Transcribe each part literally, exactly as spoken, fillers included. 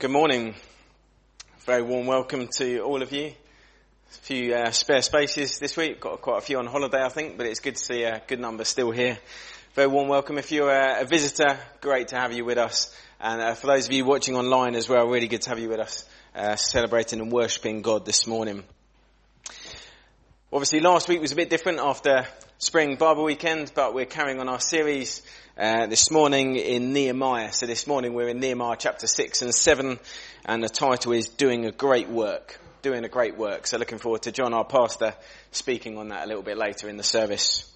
Good morning. Very warm welcome to all of you. A few uh, spare spaces this week. Got quite a few on holiday, I think, but it's good to see a good number still here. Very warm welcome. If you're a, a visitor, great to have you with us. And uh, for those of you watching online as well, really good to have you with us, uh, celebrating and worshipping God this morning. Obviously, last week was a bit different after Spring Bible Weekend, but we're carrying on our series uh, this morning in Nehemiah. So this morning we're in Nehemiah chapter six and seven, and the title is Doing a Great Work. Doing a Great Work. So looking forward to John, our pastor, speaking on that a little bit later in the service.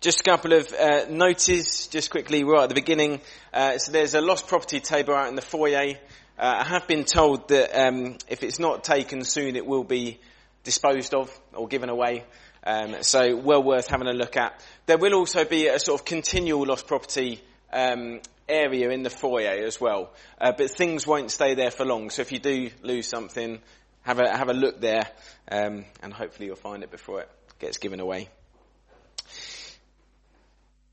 Just a couple of uh, notices, just quickly, right at the beginning. Uh, so there's a lost property table out in the foyer. Uh, I have been told that um, if it's not taken soon, it will be disposed of or given away, um, so well worth having a look at. There will also be a sort of continual lost property um, area in the foyer as well, uh, but things won't stay there for long, so if you do lose something, have a have a look there, um, and hopefully you'll find it before it gets given away.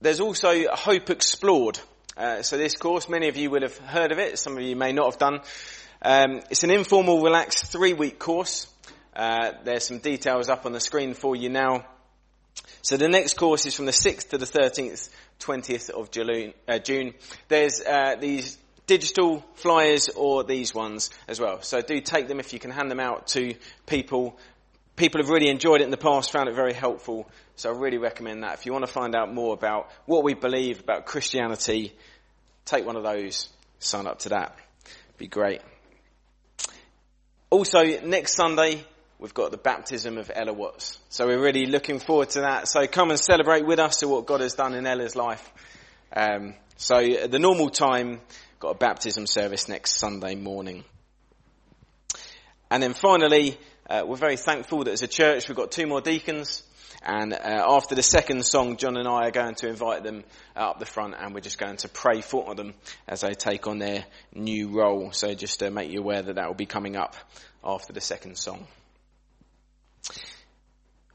There's also Hope Explored, uh, so this course, many of you will have heard of it, some of you may not have done. Um, it's an informal, relaxed three-week course. Uh, there's some details up on the screen for you now. So the next course is from the sixth to the thirteenth, twentieth of June. Uh, June. There's uh, these digital flyers or these ones as well. So do take them if you can, hand them out to people. People have really enjoyed it in the past, found it very helpful. So I really recommend that. If you want to find out more about what we believe about Christianity, take one of those, sign up to that. It'd be great. Also, next Sunday, we've got the baptism of Ella Watts. So we're really looking forward to that. So come and celebrate with us to what God has done in Ella's life. Um, so at the normal time, got a baptism service next Sunday morning. And then finally, uh, we're very thankful that as a church, we've got two more deacons. And uh, after the second song, John and I are going to invite them up the front, and we're just going to pray for them as they take on their new role. So just to make you aware that that will be coming up after the second song.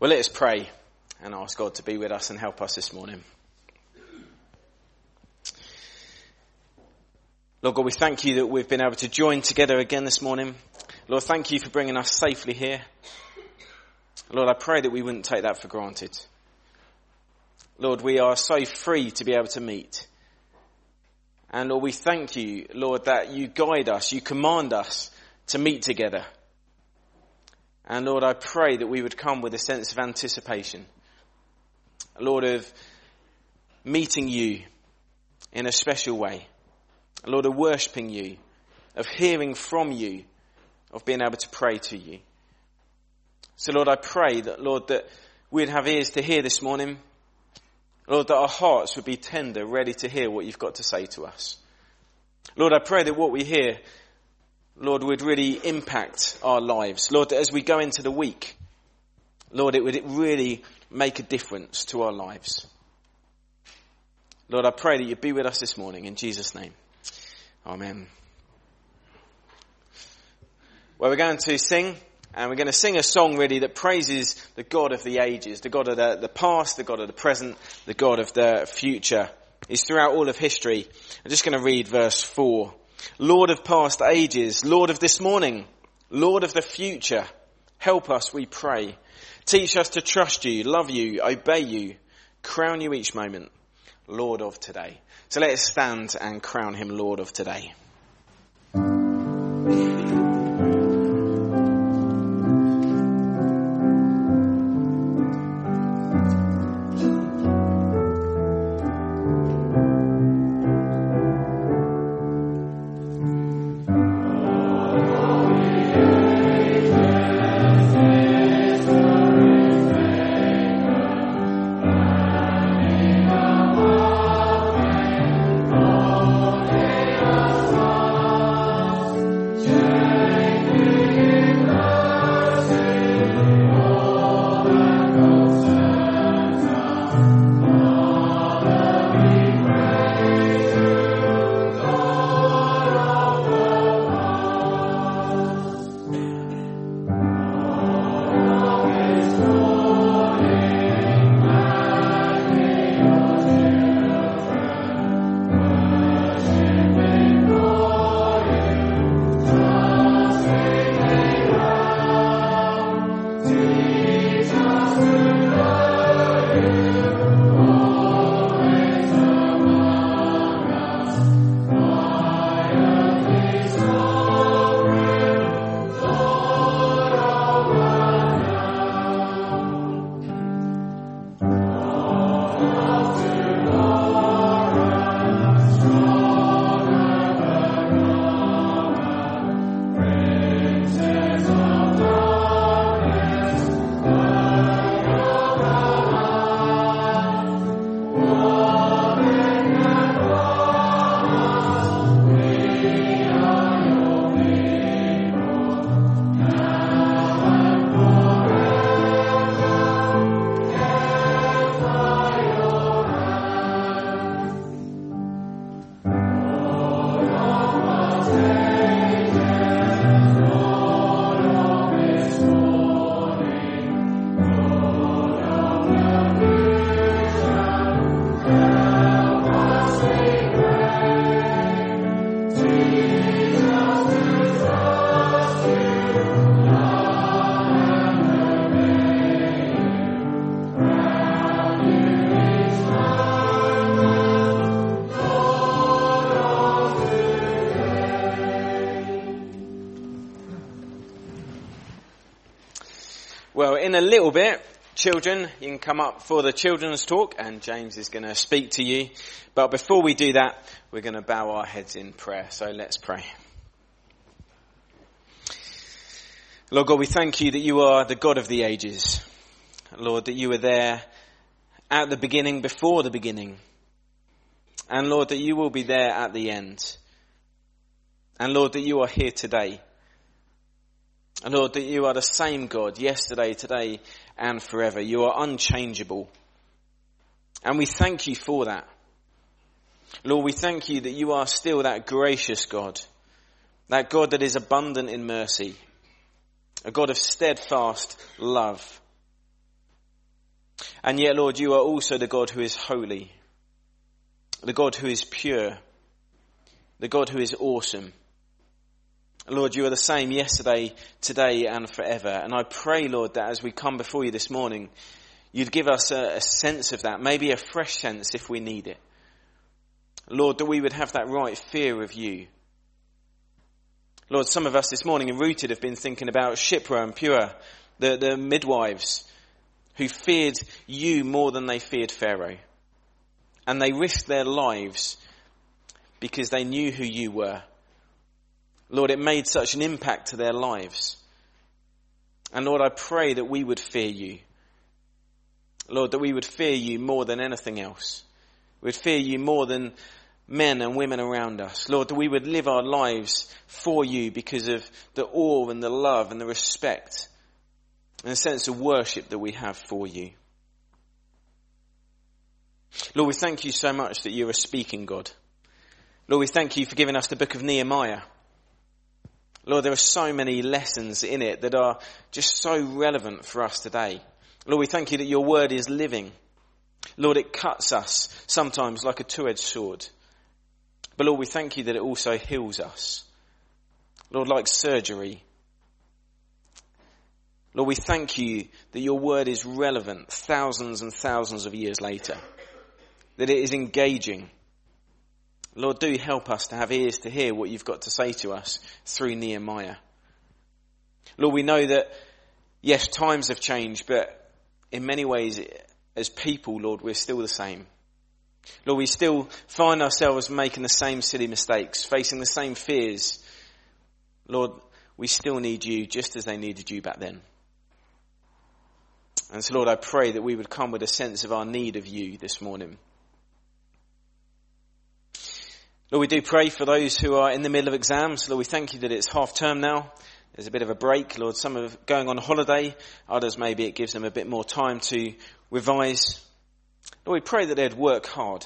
Well, let us pray and ask God to be with us and help us this morning. Lord God, we thank you that we've been able to join together again this morning. Lord, thank you for bringing us safely here. Lord, I pray that we wouldn't take that for granted. Lord, we are so free to be able to meet. And Lord, we thank you, Lord, that you guide us, you command us to meet together. And Lord, I pray that we would come with a sense of anticipation, Lord, of meeting you in a special way, Lord, of worshipping you, of hearing from you, of being able to pray to you. So Lord, I pray that, Lord, that we'd have ears to hear this morning, Lord, that our hearts would be tender, ready to hear what you've got to say to us. Lord, I pray that what we hear, Lord, would really impact our lives. Lord, as we go into the week, Lord, it would really make a difference to our lives. Lord, I pray that you'd be with us this morning, in Jesus' name. Amen. Well, we're going to sing, and we're going to sing a song, really, that praises the God of the ages, the God of the, the past, the God of the present, the God of the future. It's throughout all of history. I'm just going to read verse four. Lord of past ages, Lord of this morning, Lord of the future, help us, we pray. Teach us to trust you, love you, obey you, crown you each moment, Lord of today. So let us stand and crown him Lord of today. Yeah. a little bit, children, you can come up for the children's talk and James is going to speak to you. But before we do that, we're going to bow our heads in prayer. So let's pray. Lord God, we thank you that you are the God of the ages. Lord, that you were there at the beginning, before the beginning. And Lord, that you will be there at the end. And Lord, that you are here today. And Lord, that you are the same God yesterday, today and forever. You are unchangeable. And we thank you for that. Lord, we thank you that you are still that gracious God. That God that is abundant in mercy. A God of steadfast love. And yet, Lord, you are also the God who is holy, the God who is pure, the God who is awesome. Lord, you are the same yesterday, today and forever. And I pray, Lord, that as we come before you this morning, you'd give us a, a sense of that, maybe a fresh sense if we need it. Lord, that we would have that right fear of you. Lord, some of us this morning in Rooted have been thinking about Shiphrah and Puah, the, the midwives who feared you more than they feared Pharaoh. And they risked their lives because they knew who you were. Lord, it made such an impact to their lives. And Lord, I pray that we would fear you. Lord, that we would fear you more than anything else. We'd fear you more than men and women around us. Lord, that we would live our lives for you because of the awe and the love and the respect and the sense of worship that we have for you. Lord, we thank you so much that you're a speaking God. Lord, we thank you for giving us the book of Nehemiah. Lord, there are so many lessons in it that are just so relevant for us today. Lord, we thank you that your word is living. Lord, it cuts us sometimes like a two-edged sword. But Lord, we thank you that it also heals us. Lord, like surgery. Lord, we thank you that your word is relevant thousands and thousands of years later. That it is engaging. Lord, do help us to have ears to hear what you've got to say to us through Nehemiah. Lord, we know that, yes, times have changed, but in many ways, as people, Lord, we're still the same. Lord, we still find ourselves making the same silly mistakes, facing the same fears. Lord, we still need you just as they needed you back then. And so, Lord, I pray that we would come with a sense of our need of you this morning. Lord, we do pray for those who are in the middle of exams. Lord, we thank you that it's half term now. There's a bit of a break. Lord, some are going on holiday. Others, maybe it gives them a bit more time to revise. Lord, we pray that they'd work hard.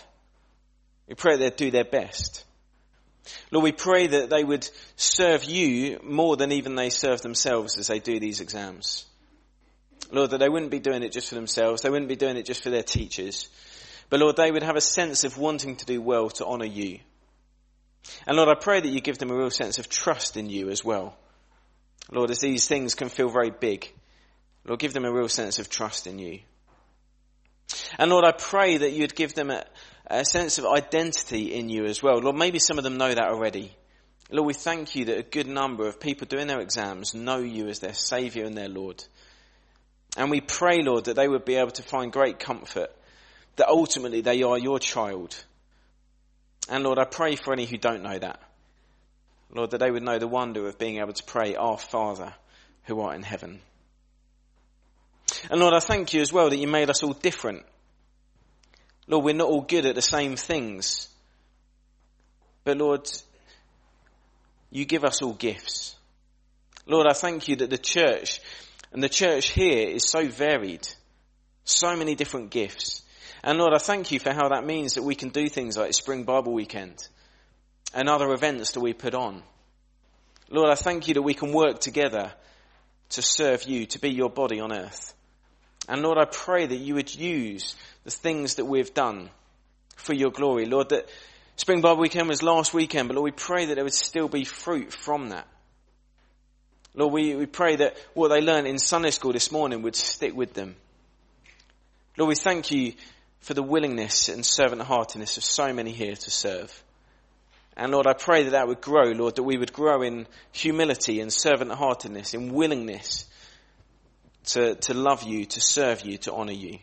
We pray that they'd do their best. Lord, we pray that they would serve you more than even they serve themselves as they do these exams. Lord, that they wouldn't be doing it just for themselves. They wouldn't be doing it just for their teachers. But Lord, they would have a sense of wanting to do well to honour you. And Lord, I pray that you give them a real sense of trust in you as well. Lord, as these things can feel very big, Lord, give them a real sense of trust in you. And Lord, I pray that you'd give them a, a sense of identity in you as well. Lord, maybe some of them know that already. Lord, we thank you that a good number of people doing their exams know you as their Saviour and their Lord. And we pray, Lord, that they would be able to find great comfort, that ultimately they are your child. And Lord, I pray for any who don't know that. Lord, that they would know the wonder of being able to pray, Our Father, who art in heaven. And Lord, I thank you as well that you made us all different. Lord, we're not all good at the same things. But Lord, you give us all gifts. Lord, I thank you that the church, and the church here is so varied. So many different gifts. And Lord, I thank you for how that means that we can do things like Spring Bible Weekend and other events that we put on. Lord, I thank you that we can work together to serve you, to be your body on earth. And Lord, I pray that you would use the things that we've done for your glory. Lord, that Spring Bible Weekend was last weekend, but Lord, we pray that there would still be fruit from that. Lord, we, we pray that what they learned in Sunday school this morning would stick with them. Lord, we thank you for the willingness and servant-heartedness of so many here to serve. And Lord, I pray that that would grow, Lord, that we would grow in humility and servant-heartedness, in willingness to, to love you, to serve you, to honour you.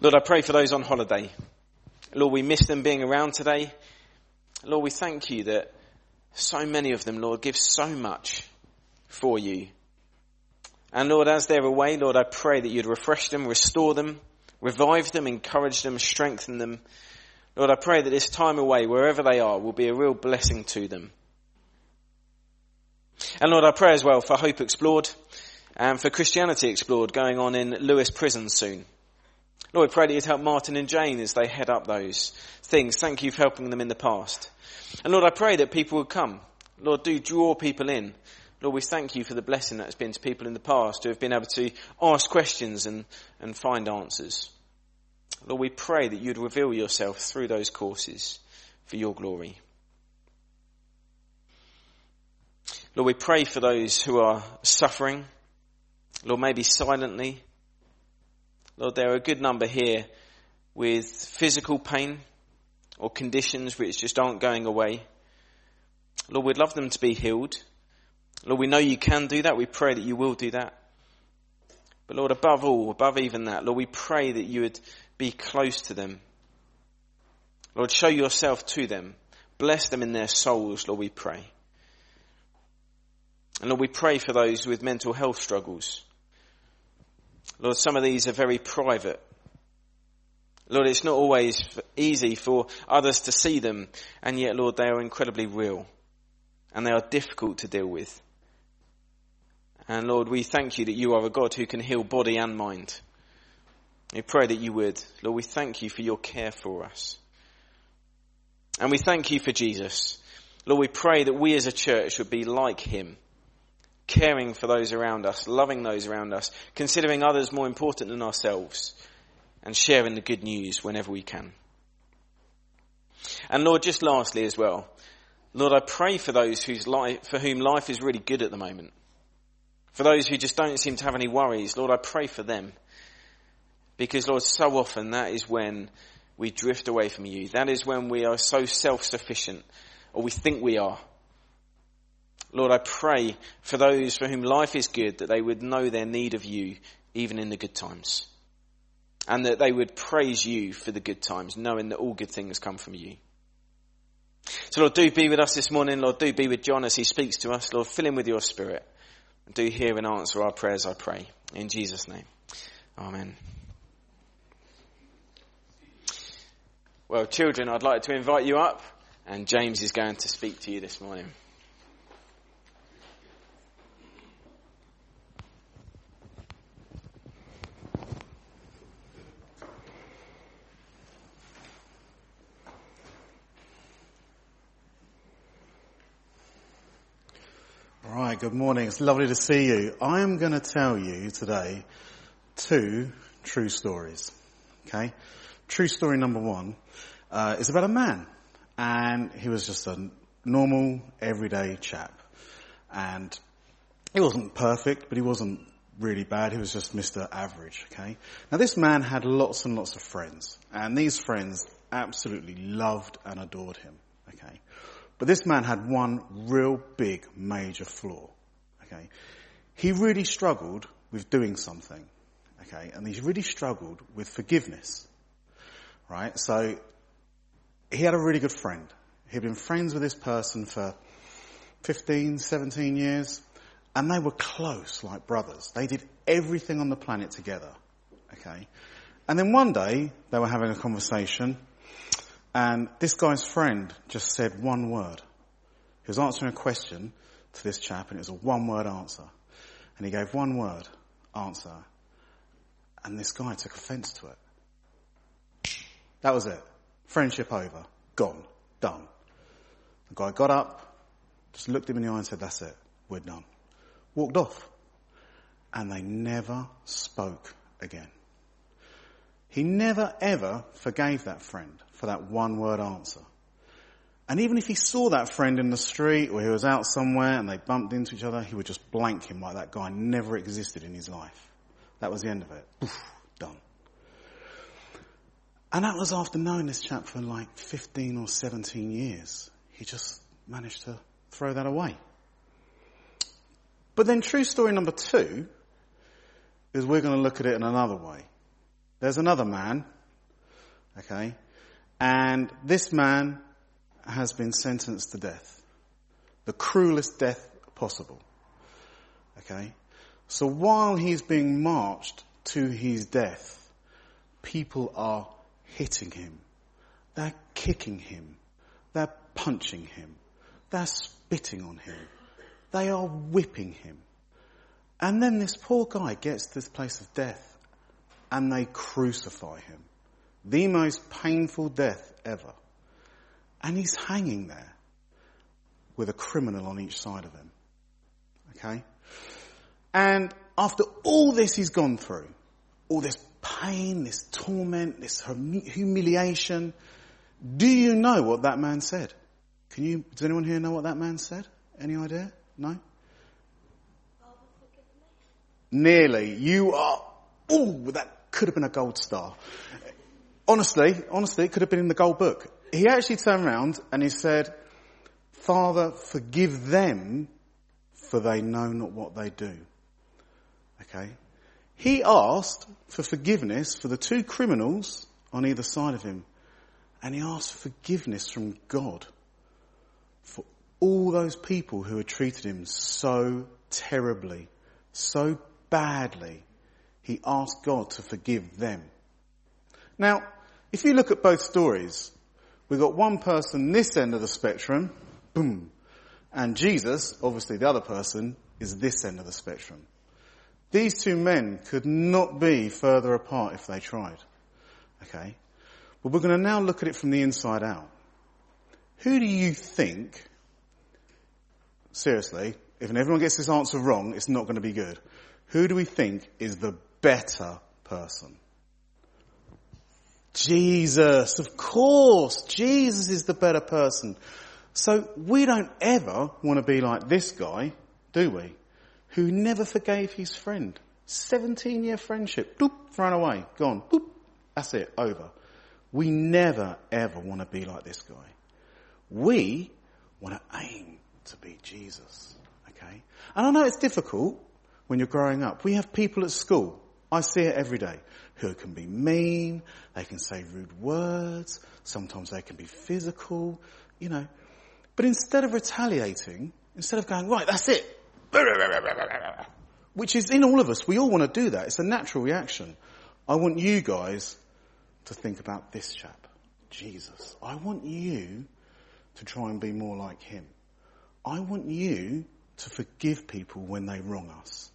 Lord, I pray for those on holiday. Lord, we miss them being around today. Lord, we thank you that so many of them, Lord, give so much for you. And Lord, as they're away, Lord, I pray that you'd refresh them, restore them, revive them, encourage them, strengthen them. Lord, I pray that this time away, wherever they are, will be a real blessing to them. And Lord, I pray as well for Hope Explored and for Christianity Explored going on in Lewis Prison soon. Lord, we pray that you'd help Martin and Jane as they head up those things. Thank you for helping them in the past. And Lord, I pray that people would come. Lord, do draw people in. Lord, we thank you for the blessing that has been to people in the past who have been able to ask questions and, and find answers. Lord, we pray that you'd reveal yourself through those courses for your glory. Lord, we pray for those who are suffering. Lord, maybe silently. Lord, there are a good number here with physical pain or conditions which just aren't going away. Lord, we'd love them to be healed. Lord, we know you can do that. We pray that you will do that. But Lord, above all, above even that, Lord, we pray that you would be close to them. Lord, show yourself to them. Bless them in their souls, Lord, we pray. And Lord, we pray for those with mental health struggles. Lord, some of these are very private. Lord, it's not always easy for others to see them, and yet, Lord, they are incredibly real. And they are difficult to deal with. And Lord, we thank you that you are a God who can heal body and mind. We pray that you would. Lord, we thank you for your care for us. And we thank you for Jesus. Lord, we pray that we as a church would be like him, caring for those around us, loving those around us, considering others more important than ourselves, and sharing the good news whenever we can. And Lord, just lastly as well, Lord, I pray for those whose life, for whom life is really good at the moment. For those who just don't seem to have any worries, Lord, I pray for them. Because, Lord, so often that is when we drift away from you. That is when we are so self-sufficient, or we think we are. Lord, I pray for those for whom life is good, that they would know their need of you, even in the good times. And that they would praise you for the good times, knowing that all good things come from you. So, Lord, do be with us this morning. Lord, do be with John as he speaks to us. Lord, fill him with your spirit. And do hear and answer our prayers, I pray. In Jesus' name. Amen. Well, children, I'd like to invite you up. And James is going to speak to you this morning. Right, good morning. It's lovely to see you. I am going to tell you today two true stories, okay? True story number one uh, is about a man, and he was just a normal, everyday chap. And he wasn't perfect, but he wasn't really bad. He was just Mister Average, okay? Now, this man had lots and lots of friends, and these friends absolutely loved and adored him, okay? But this man had one real big major flaw, okay? He really struggled with doing something, okay? And he really struggled with forgiveness, right? So he had a really good friend. He'd been friends with this person for fifteen, seventeen years, and they were close like brothers. They did everything on the planet together, okay? And then one day they were having a conversation, and this guy's friend just said one word. He was answering a question to this chap, and it was a one-word answer. And he gave one word, answer. And this guy took offence to it. That was it. Friendship over. Gone. Done. The guy got up, just looked him in the eye and said, that's it. We're done. Walked off. And they never spoke again. He never, ever forgave that friend for that one word answer. And even if he saw that friend in the street or he was out somewhere and they bumped into each other, he would just blank him like that guy never existed in his life. That was the end of it. Poof, done. And that was after knowing this chap for like fifteen or seventeen years. He just managed to throw that away. But then true story number two is we're going to look at it in another way. There's another man, okay, and this man has been sentenced to death. The cruelest death possible, okay. So while he's being marched to his death, people are hitting him. They're kicking him. They're punching him. They're spitting on him. They are whipping him. And then this poor guy gets to this place of death and they crucify him. The most painful death ever. And he's hanging there with a criminal on each side of him. Okay? And after all this he's gone through, all this pain, this torment, this humiliation, do you know what that man said? Can you, does anyone here know what that man said? Any idea? No? Nearly. You are, ooh, that could have been a gold star. Honestly, honestly, it could have been in the gold book. He actually turned around and he said, Father, forgive them, for they know not what they do. Okay? He asked for forgiveness for the two criminals on either side of him. And he asked for forgiveness from God for all those people who had treated him so terribly, so badly. He asked God to forgive them. Now, if you look at both stories, we've got one person this end of the spectrum, boom, and Jesus, obviously the other person, is this end of the spectrum. These two men could not be further apart if they tried. Okay? But we're going to now look at it from the inside out. Who do you think, seriously, if everyone gets this answer wrong, it's not going to be good. Who do we think is the better person? Jesus, of course. Jesus is the better person. So we don't ever want to be like this guy, do we? Who never forgave his friend. seventeen-year friendship, doop, thrown away, gone, boop, that's it, over. We never, ever want to be like this guy. We want to aim to be Jesus, okay? And I know it's difficult when you're growing up. We have people at school, I see it every day, who can be mean, they can say rude words, sometimes they can be physical, you know. But instead of retaliating, instead of going, right, that's it, which is in all of us, we all want to do that. It's a natural reaction. I want you guys to think about this chap, Jesus. I want you to try and be more like him. I want you to forgive people when they wrong us.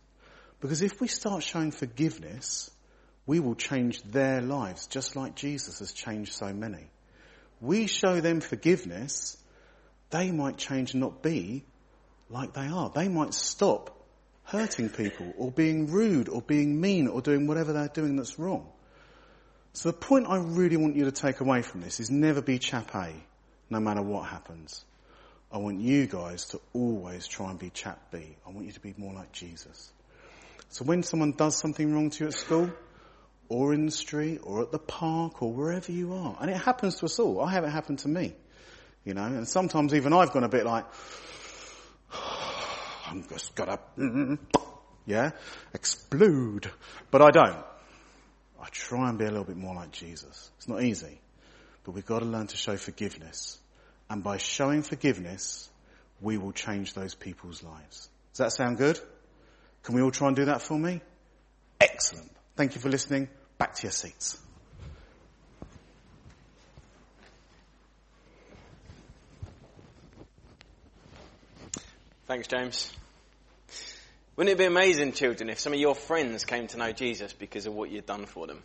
Because if we start showing forgiveness, we will change their lives, just like Jesus has changed so many. We show them forgiveness, they might change and not be like they are. They might stop hurting people or being rude or being mean or doing whatever they're doing that's wrong. So the point I really want you to take away from this is never be chap A, no matter what happens. I want you guys to always try and be chap B. I want you to be more like Jesus. So when someone does something wrong to you at school, or in the street, or at the park, or wherever you are, and it happens to us all. I have it happen to me, you know, and sometimes even I've gone a bit like, I'm just gonna, yeah, explode. But I don't. I try and be a little bit more like Jesus. It's not easy, but we've got to learn to show forgiveness. And by showing forgiveness, we will change those people's lives. Does that sound good? Can we all try and do that for me? Excellent. Thank you for listening. Back to your seats. Thanks, James. Wouldn't it be amazing, children, if some of your friends came to know Jesus because of what you'd done for them?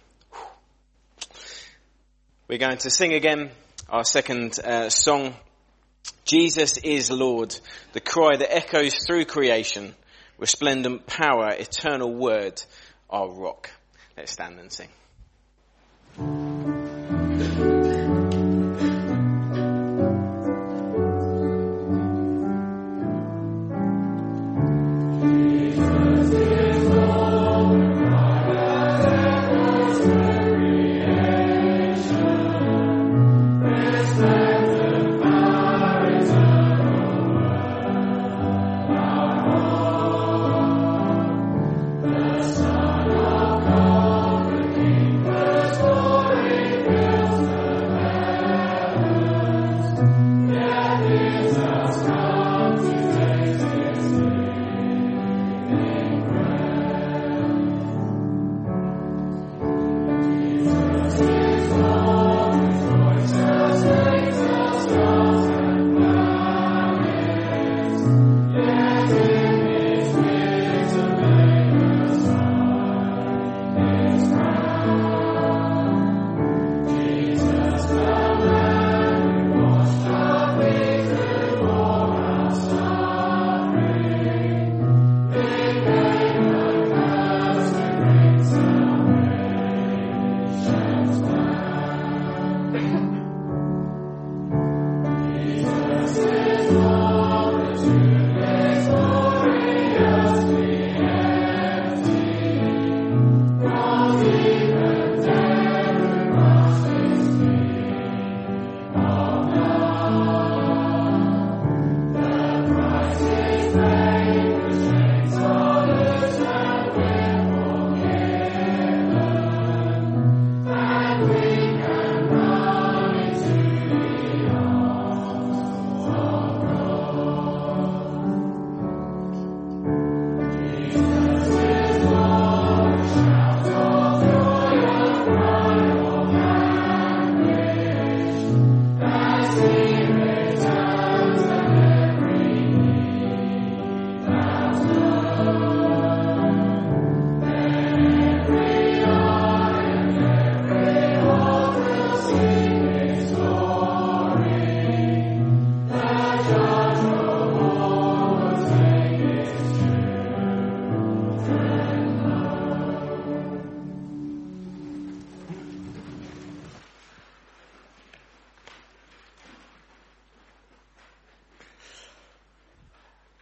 We're going to sing again our second uh, song, Jesus is Lord, the cry that echoes through creation, resplendent power, eternal word, our rock. Let's stand and sing.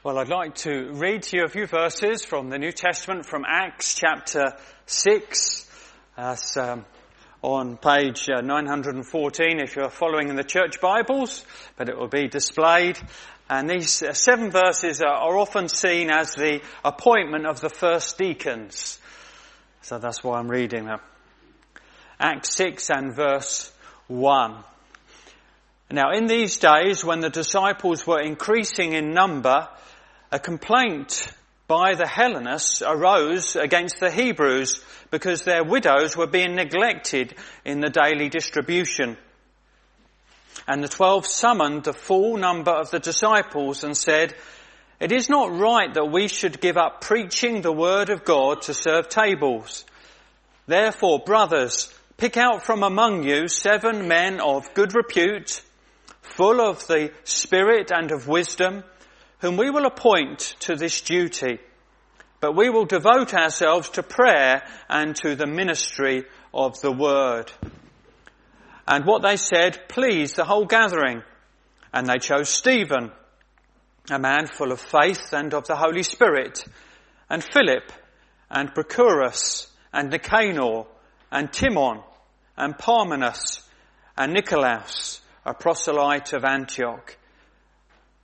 Well, I'd like to read to you a few verses from the New Testament, from Acts chapter six. That's um, on page uh, nine hundred fourteen if you're following in the church Bibles, but it will be displayed. And these uh, seven verses are, are often seen as the appointment of the first deacons. So that's why I'm reading them. Acts six and verse one. Now, in these days, when the disciples were increasing in number, a complaint by the Hellenists arose against the Hebrews because their widows were being neglected in the daily distribution. And the twelve summoned the full number of the disciples and said, "It is not right that we should give up preaching the word of God to serve tables. Therefore, brothers, pick out from among you seven men of good repute, full of the Spirit and of wisdom, whom we will appoint to this duty. But we will devote ourselves to prayer and to the ministry of the word." And what they said pleased the whole gathering. And they chose Stephen, a man full of faith and of the Holy Spirit, and Philip, and Prochorus, and Nicanor, and Timon, and Parmenas, and Nicolaus, a proselyte of Antioch.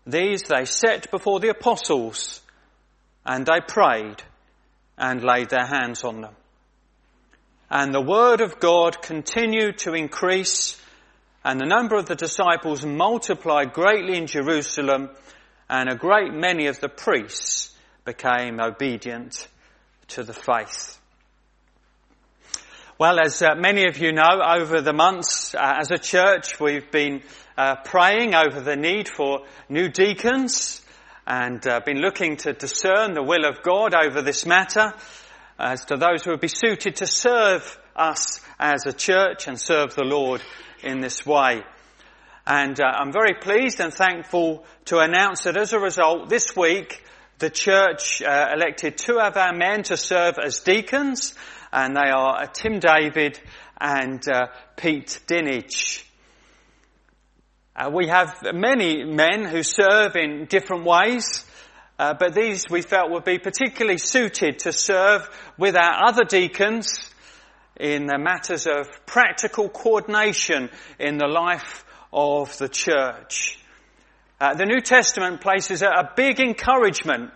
These they set before the apostles, and they prayed and laid their hands on them. And the word of God continued to increase, and the number of the disciples multiplied greatly in Jerusalem, and a great many of the priests became obedient to the faith. Well, as uh, many of you know, over the months uh, as a church, we've been uh, praying over the need for new deacons and uh, been looking to discern the will of God over this matter as to those who would be suited to serve us as a church and serve the Lord in this way. And uh, I'm very pleased and thankful to announce that as a result, this week, the church uh, elected two of our men to serve as deacons, and they are Tim David and uh, Pete Dinich. Uh, we have many men who serve in different ways, uh, but these we felt would be particularly suited to serve with our other deacons in the matters of practical coordination in the life of the church. Uh, the New Testament places a, a big encouragement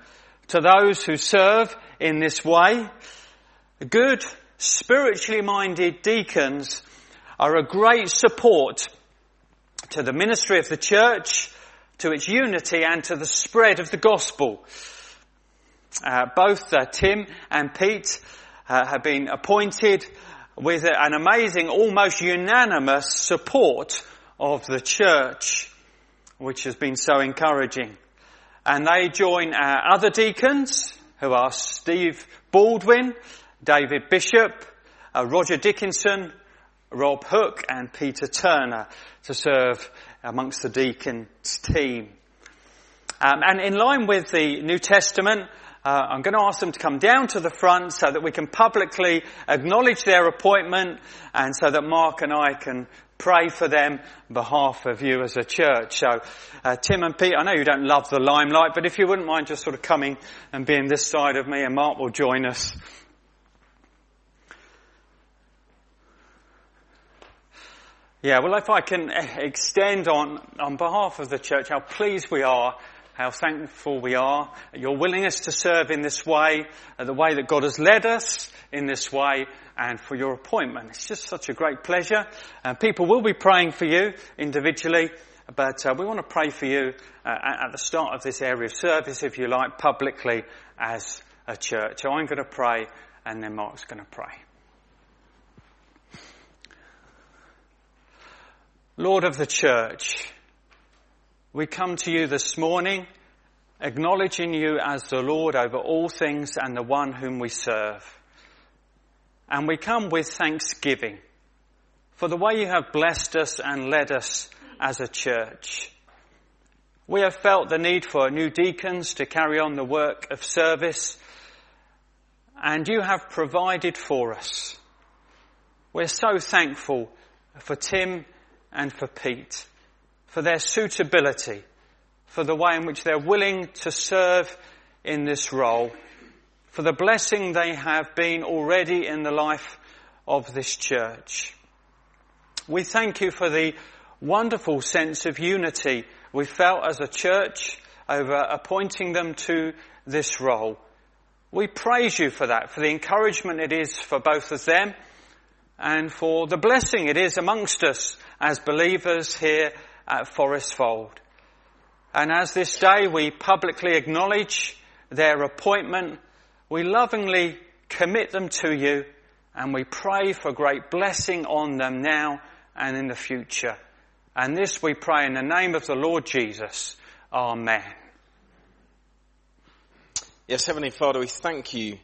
to those who serve in this way. Good, spiritually minded deacons are a great support to the ministry of the church, to its unity and to the spread of the gospel. Uh, both uh, Tim and Pete uh, have been appointed with an amazing, almost unanimous support of the church, which has been so encouraging. And they join our other deacons, who are Steve Baldwin, David Bishop, uh, Roger Dickinson, Rob Hook and Peter Turner to serve amongst the deacons team. Um, and in line with the New Testament, uh, I'm going to ask them to come down to the front so that we can publicly acknowledge their appointment and so that Mark and I can pray for them on behalf of you as a church. So, uh, Tim and Pete, I know you don't love the limelight, but if you wouldn't mind just sort of coming and being this side of me, and Mark will join us. Yeah, well, if I can extend on, on behalf of the church, how pleased we are, how thankful we are at your willingness to serve in this way, the way that God has led us in this way, and for your appointment. It's just such a great pleasure. Uh, people will be praying for you individually, but uh, we want to pray for you uh, at the start of this area of service, if you like, publicly as a church. So I'm going to pray, and then Mark's going to pray. Lord of the church, we come to you this morning, acknowledging you as the Lord over all things and the one whom we serve. And we come with thanksgiving for the way you have blessed us and led us as a church. We have felt the need for new deacons to carry on the work of service, and you have provided for us. We're so thankful for Tim and for Pete, for their suitability, for the way in which they're willing to serve in this role, for the blessing they have been already in the life of this church. We thank you for the wonderful sense of unity we felt as a church over appointing them to this role. We praise you for that, for the encouragement it is for both of them and for the blessing it is amongst us as believers here at Forestfold. And as this day we publicly acknowledge their appointment, we lovingly commit them to you, and we pray for great blessing on them now and in the future. And this we pray in the name of the Lord Jesus. Amen. Yes, Heavenly Father, we thank you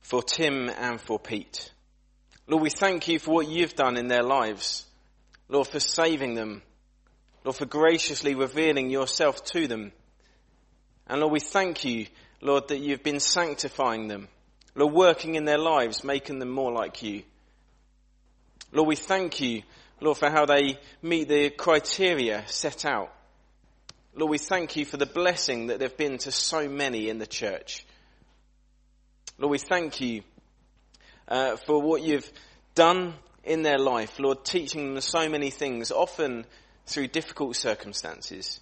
for Tim and for Pete. Lord, we thank you for what you've done in their lives. Lord, for saving them. Lord, for graciously revealing yourself to them. And Lord, we thank you, Lord, that you've been sanctifying them. Lord, working in their lives, making them more like you. Lord, we thank you, Lord, for how they meet the criteria set out. Lord, we thank you for the blessing that they've been to so many in the church. Lord, we thank you uh, for what you've done in their life, Lord, teaching them so many things, often through difficult circumstances.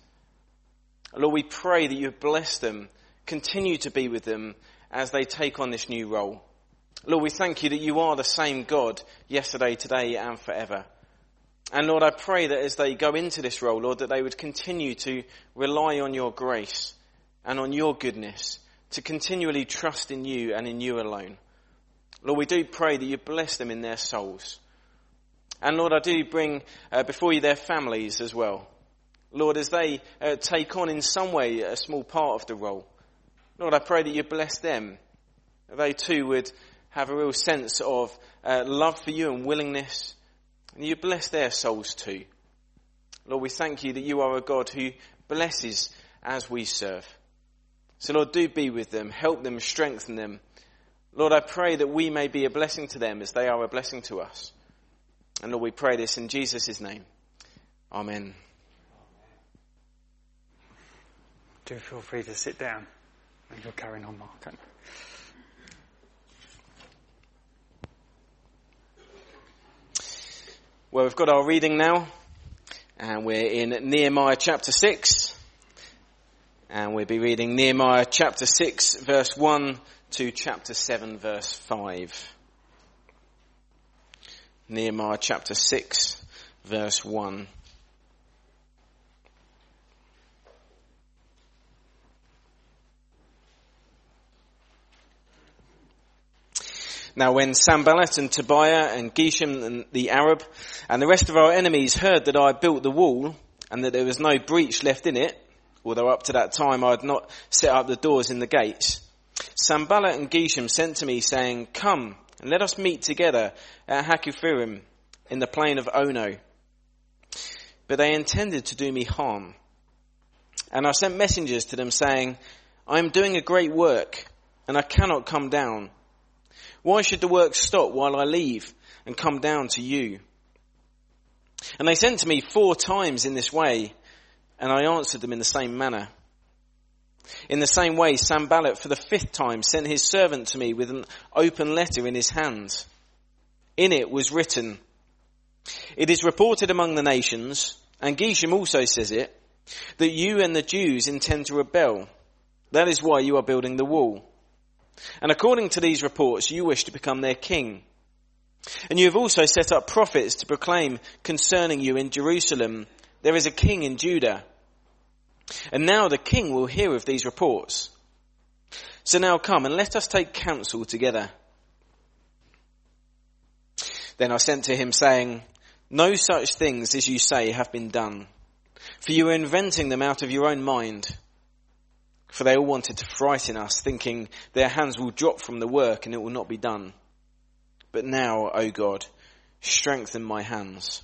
Lord, we pray that you bless them, continue to be with them as they take on this new role. Lord, we thank you that you are the same God yesterday, today and forever. And Lord, I pray that as they go into this role, Lord, that they would continue to rely on your grace and on your goodness, to continually trust in you and in you alone. Lord, we do pray that you bless them in their souls. And Lord, I do bring uh, before you their families as well. Lord, as they uh, take on in some way a small part of the role, Lord, I pray that you bless them. They too would have a real sense of uh, love for you and willingness. And you bless their souls too. Lord, we thank you that you are a God who blesses as we serve. So Lord, do be with them, help them, strengthen them. Lord, I pray that we may be a blessing to them as they are a blessing to us. And Lord, we pray this in Jesus' name. Amen. Do feel free to sit down. And you're carrying on, Mark, aren't you? Well, we've got our reading now, and we're in Nehemiah chapter six, and we'll be reading Nehemiah chapter six, verse one to chapter seven, verse five. Nehemiah chapter six, verse one. Now when Sanballat and Tobiah and Geshem and the Arab and the rest of our enemies heard that I had built the wall and that there was no breach left in it, although up to that time I had not set up the doors in the gates, Sanballat and Geshem sent to me saying, "Come and let us meet together at Hakufirim in the plain of Ono." But they intended to do me harm. And I sent messengers to them saying, "I am doing a great work and I cannot come down. Why should the work stop while I leave and come down to you?" And they sent to me four times in this way, and I answered them in the same manner. In the same way, Sanballat for the fifth time sent his servant to me with an open letter in his hand. In it was written, "It is reported among the nations, and Geshem also says it, that you and the Jews intend to rebel. That is why you are building the wall. And according to these reports, you wish to become their king. And you have also set up prophets to proclaim concerning you in Jerusalem, 'There is a king in Judah.' And now the king will hear of these reports. So now come and let us take counsel together." Then I sent to him saying, "No such things as you say have been done, for you are inventing them out of your own mind. For they all wanted to frighten us, thinking their hands will drop from the work and it will not be done. But now, O God, strengthen my hands."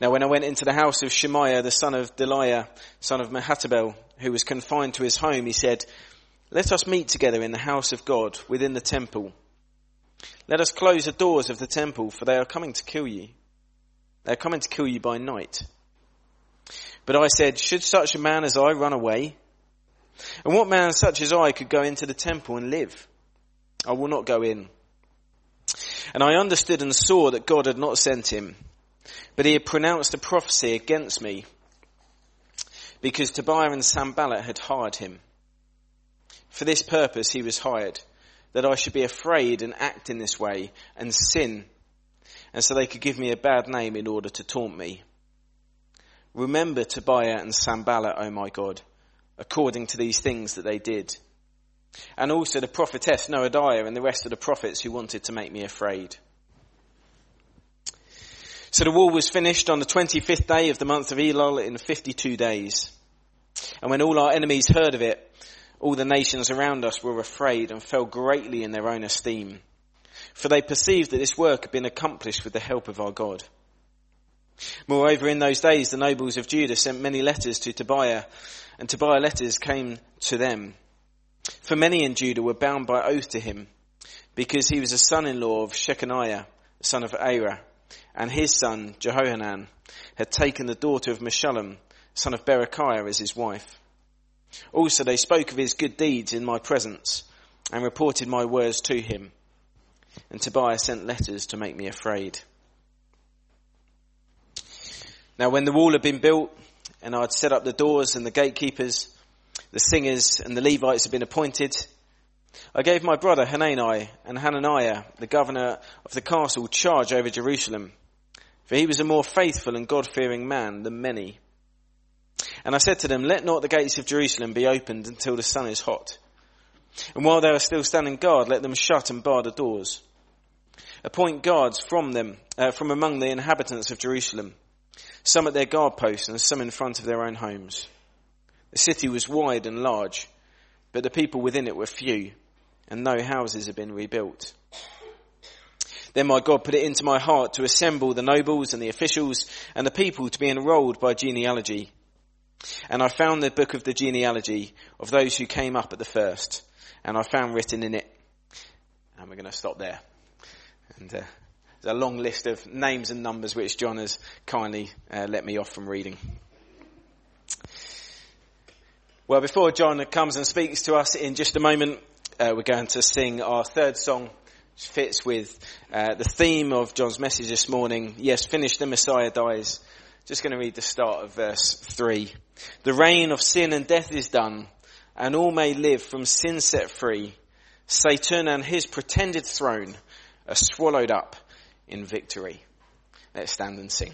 Now when I went into the house of Shemaiah, the son of Deliah, son of Mahatabel, who was confined to his home, he said, "Let us meet together in the house of God within the temple. Let us close the doors of the temple, for they are coming to kill you. They are coming to kill you by night." But I said, should such a man as I run away? And what man such as I could go into the temple and live? I will not go in. And I understood and saw that God had not sent him, but he had pronounced a prophecy against me, because Tobiah and Sanballat had hired him. For this purpose he was hired, that I should be afraid and act in this way and sin, and so they could give me a bad name in order to taunt me. Remember Tobiah and Sanballat, O my God, according to these things that they did, and also the prophetess Noadiah and the rest of the prophets who wanted to make me afraid. So the wall was finished on the twenty-fifth day of the month of Elul in fifty-two days. And when all our enemies heard of it, all the nations around us were afraid and fell greatly in their own esteem, for they perceived that this work had been accomplished with the help of our God. Moreover, in those days, the nobles of Judah sent many letters to Tobiah, and Tobiah letters came to them. For many in Judah were bound by oath to him, because he was a son-in-law of Shechaniah, son of Arah, and his son, Jehohanan, had taken the daughter of Meshullam, son of Berechiah, as his wife. Also they spoke of his good deeds in my presence, and reported my words to him. And Tobiah sent letters to make me afraid. Now when the wall had been built, and I had set up the doors and the gatekeepers, the singers and the Levites had been appointed, I gave my brother Hanani and Hananiah, the governor of the castle, charge over Jerusalem, for he was a more faithful and God-fearing man than many. And I said to them, let not the gates of Jerusalem be opened until the sun is hot. And while they are still standing guard, let them shut and bar the doors. Appoint guards from them, uh, from among the inhabitants of Jerusalem, some at their guard posts and some in front of their own homes. The city was wide and large, but the people within it were few, and no houses had been rebuilt. Then my God put it into my heart to assemble the nobles and the officials and the people to be enrolled by genealogy. And I found the book of the genealogy of those who came up at the first, and I found written in it. And we're going to stop there. And uh, there's a long list of names and numbers which John has kindly uh, let me off from reading. Well, before John comes and speaks to us in just a moment, uh, we're going to sing our third song, which fits with uh, the theme of John's message this morning. Yes, finished, the Messiah dies. Just going to read the start of verse three. The reign of sin and death is done, and all may live from sin set free. Satan and his pretended throne are swallowed up in victory. Let's stand and sing.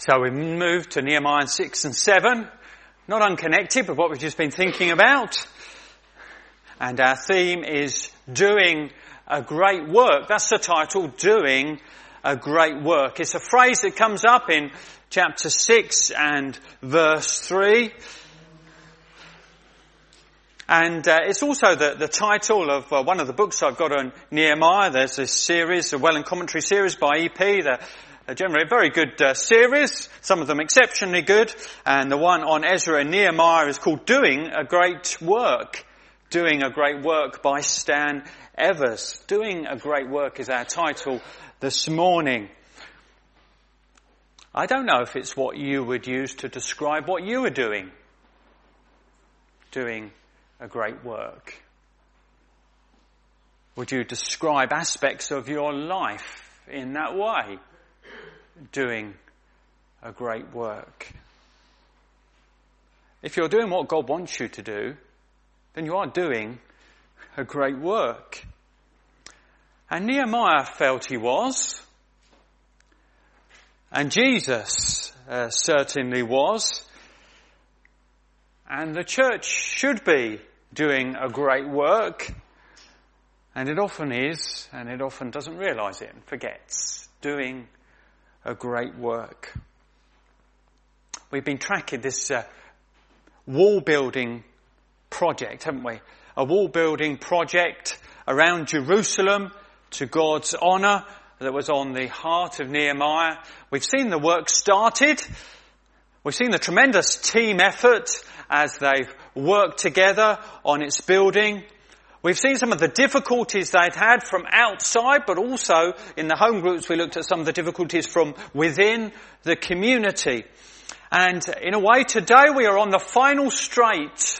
So we move to Nehemiah six and seven, not unconnected with what we've just been thinking about. And our theme is doing a great work. That's the title, doing a great work. It's a phrase that comes up in chapter six and verse three. And uh, it's also the, the title of uh, one of the books I've got on Nehemiah. There's this series, the Well and Commentary series by E P, the generally a very good uh, series, some of them exceptionally good, and the one on Ezra and Nehemiah is called Doing a Great Work. Doing a Great Work by Stan Evers. Doing a Great Work is our title this morning. I don't know if it's what you would use to describe what you are doing. Doing a great work. Would you describe aspects of your life in that way? Doing a great work. If you're doing what God wants you to do, then you are doing a great work. And Nehemiah felt he was, and Jesus uh, certainly was, and the church should be doing a great work, and it often is, and it often doesn't realise it and forgets, doing a great work. We've been tracking this uh, wall building project, haven't we? A wall building project around Jerusalem to God's honour that was on the heart of Nehemiah. We've seen the work started. We've seen the tremendous team effort as they've worked together on its building. We've seen some of the difficulties they'd had from outside, but also in the home groups we looked at some of the difficulties from within the community. And in a way today we are on the final straight.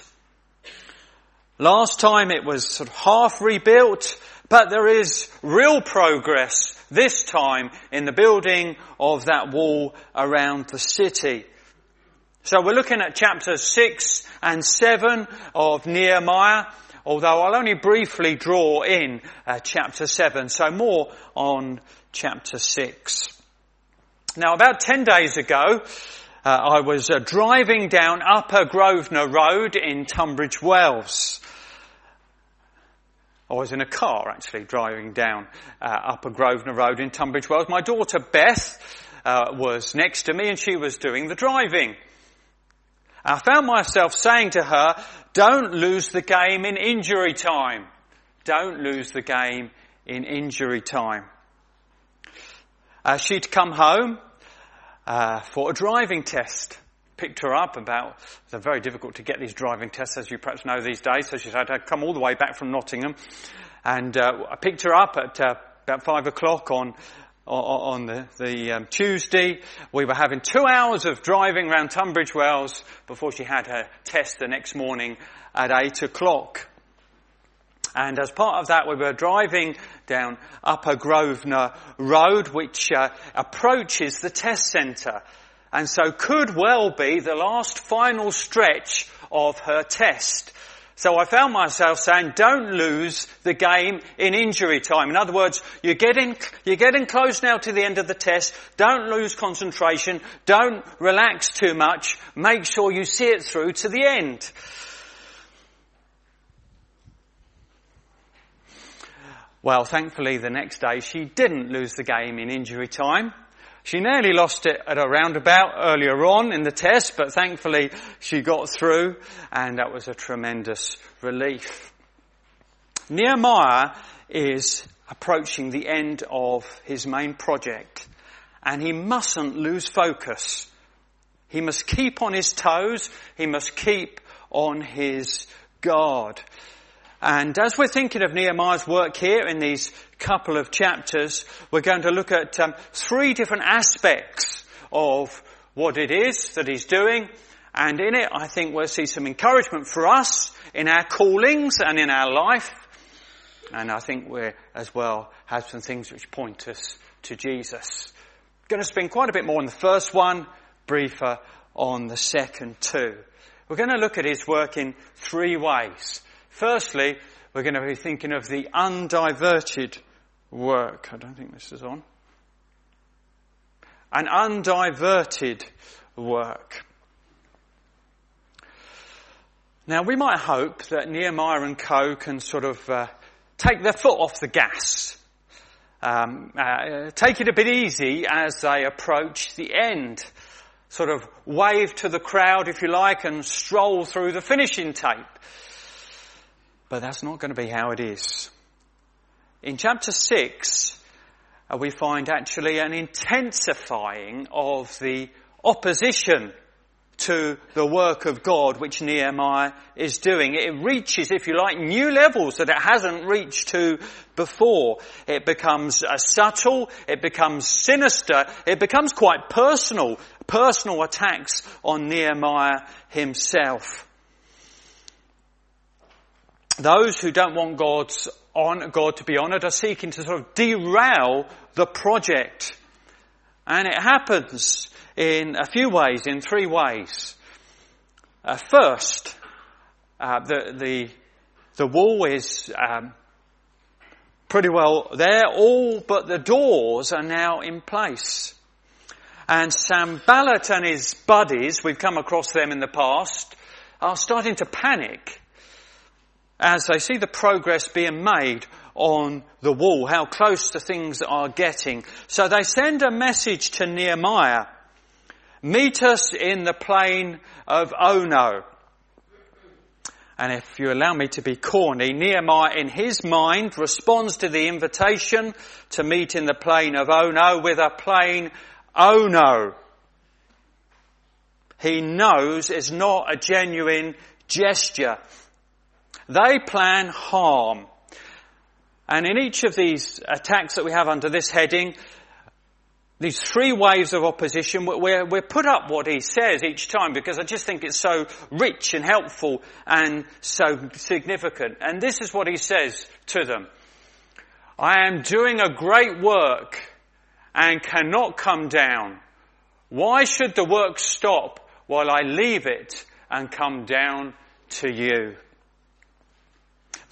Last time it was sort of half rebuilt, but there is real progress this time in the building of that wall around the city. So we're looking at chapters six and seven of Nehemiah, although I'll only briefly draw in uh, chapter seven, so more on chapter six. Now, about ten days ago, uh, I was uh, driving down Upper Grosvenor Road in Tunbridge Wells. I was in a car, actually, driving down uh, Upper Grosvenor Road in Tunbridge Wells. My daughter Beth uh, was next to me and she was doing the driving. I found myself saying to her, don't lose the game in injury time. Don't lose the game in injury time. Uh, she'd come home uh, for a driving test. Picked her up about, they're very difficult to get these driving tests, as you perhaps know these days. So she had, I'd come all the way back from Nottingham. And uh, I picked her up at uh, about five o'clock on on the, the um, Tuesday. We were having two hours of driving around Tunbridge Wells before she had her test the next morning at eight o'clock. And as part of that, we were driving down Upper Grosvenor Road, which uh, approaches the test centre, and so could well be the last final stretch of her test. So I found myself saying, don't lose the game in injury time. In other words, you're getting, you're getting close now to the end of the test. Don't lose concentration. Don't relax too much. Make sure you see it through to the end. Well, thankfully, the next day she didn't lose the game in injury time. She nearly lost it at a roundabout earlier on in the test, but thankfully she got through, and that was a tremendous relief. Nehemiah is approaching the end of his main project, and he mustn't lose focus. He must keep on his toes, he must keep on his guard. And as we're thinking of Nehemiah's work here in these couple of chapters, we're going to look at um, three different aspects of what it is that he's doing. And in it, I think we'll see some encouragement for us in our callings and in our life. And I think we'll as well have some things which point us to Jesus. I'm going to spend quite a bit more on the first one, briefer on the second two. We're going to look at his work in three ways. Firstly, we're going to be thinking of the undiverted work. I don't think this is on. an undiverted work. Now, we might hope that Nehemiah and co can sort of uh, take their foot off the gas, um, uh, take it a bit easy as they approach the end, sort of wave to the crowd, if you like, and stroll through the finishing tape. But that's not going to be how it is. In chapter six, uh, we find actually an intensifying of the opposition to the work of God which Nehemiah is doing. It reaches, if you like, new levels that it hasn't reached to before. It becomes uh, subtle, it becomes sinister, it becomes quite personal, personal attacks on Nehemiah himself. Those who don't want God's on, God to be honoured are seeking to sort of derail the project. And it happens in a few ways, in three ways. Uh, first, uh, the, the the wall is um, pretty well there, all but the doors are now in place. And Sanballat and his buddies, we've come across them in the past, are starting to panic as they see the progress being made on the wall, how close the things are getting. So they send a message to Nehemiah: meet us in the plain of Ono. And if you allow me to be corny, Nehemiah in his mind responds to the invitation to meet in the plain of Ono with a plain Ono. He knows it's not a genuine gesture. They plan harm. And in each of these attacks that we have under this heading, these three waves of opposition, we're, we're put up what he says each time because I just think it's so rich and helpful and so significant. And this is what he says to them: I am doing a great work and cannot come down. Why should the work stop while I leave it and come down to you?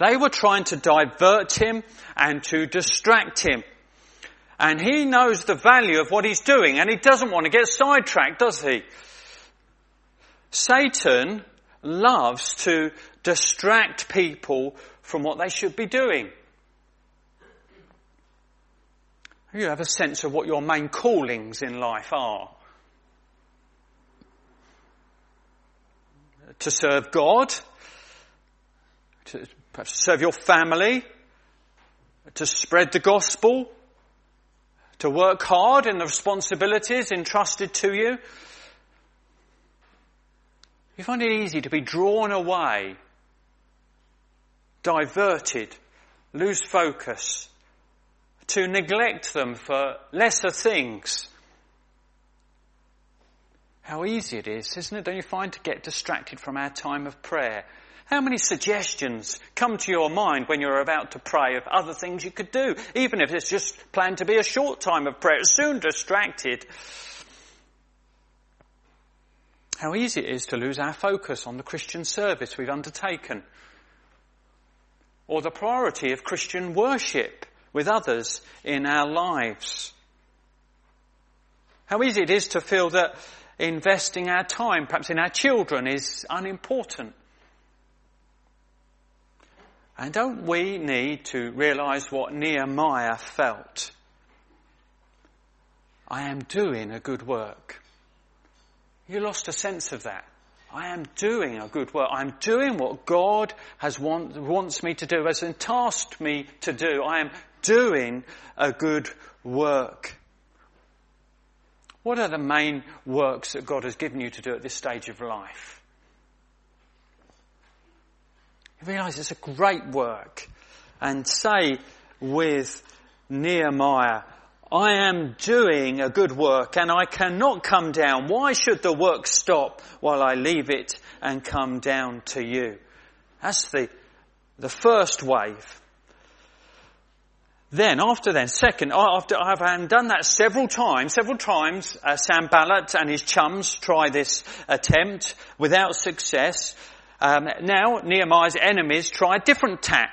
They were trying to divert him and to distract him. And he knows the value of what he's doing, and he doesn't want to get sidetracked, does he? Satan loves to distract people from what they should be doing. You have a sense of what your main callings in life are. To serve God, to perhaps serve your family, to spread the gospel, to work hard in the responsibilities entrusted to you. You find it easy to be drawn away, diverted, lose focus, to neglect them for lesser things. How easy it is, isn't it? Don't you find, to get distracted from our time of prayer? How many suggestions come to your mind when you're about to pray of other things you could do, even if it's just planned to be a short time of prayer? It's soon distracted. How easy it is to lose our focus on the Christian service we've undertaken, or the priority of Christian worship with others in our lives. How easy it is to feel that investing our time, perhaps in our children, is unimportant. And don't we need to realise what Nehemiah felt? I am doing a good work. You lost a sense of that. I am doing a good work. I'm doing what God has want, wants me to do, has tasked me to do. I am doing a good work. What are the main works that God has given you to do at this stage of life? Realise it's a great work, and say with Nehemiah, I am doing a good work and I cannot come down. Why should the work stop while I leave it and come down to you? That's the the first wave. Then, after then, second, after I've done that several times, several times, uh, Sanballat and his chums try this attempt without success. Um, now Nehemiah's enemies try a different tack,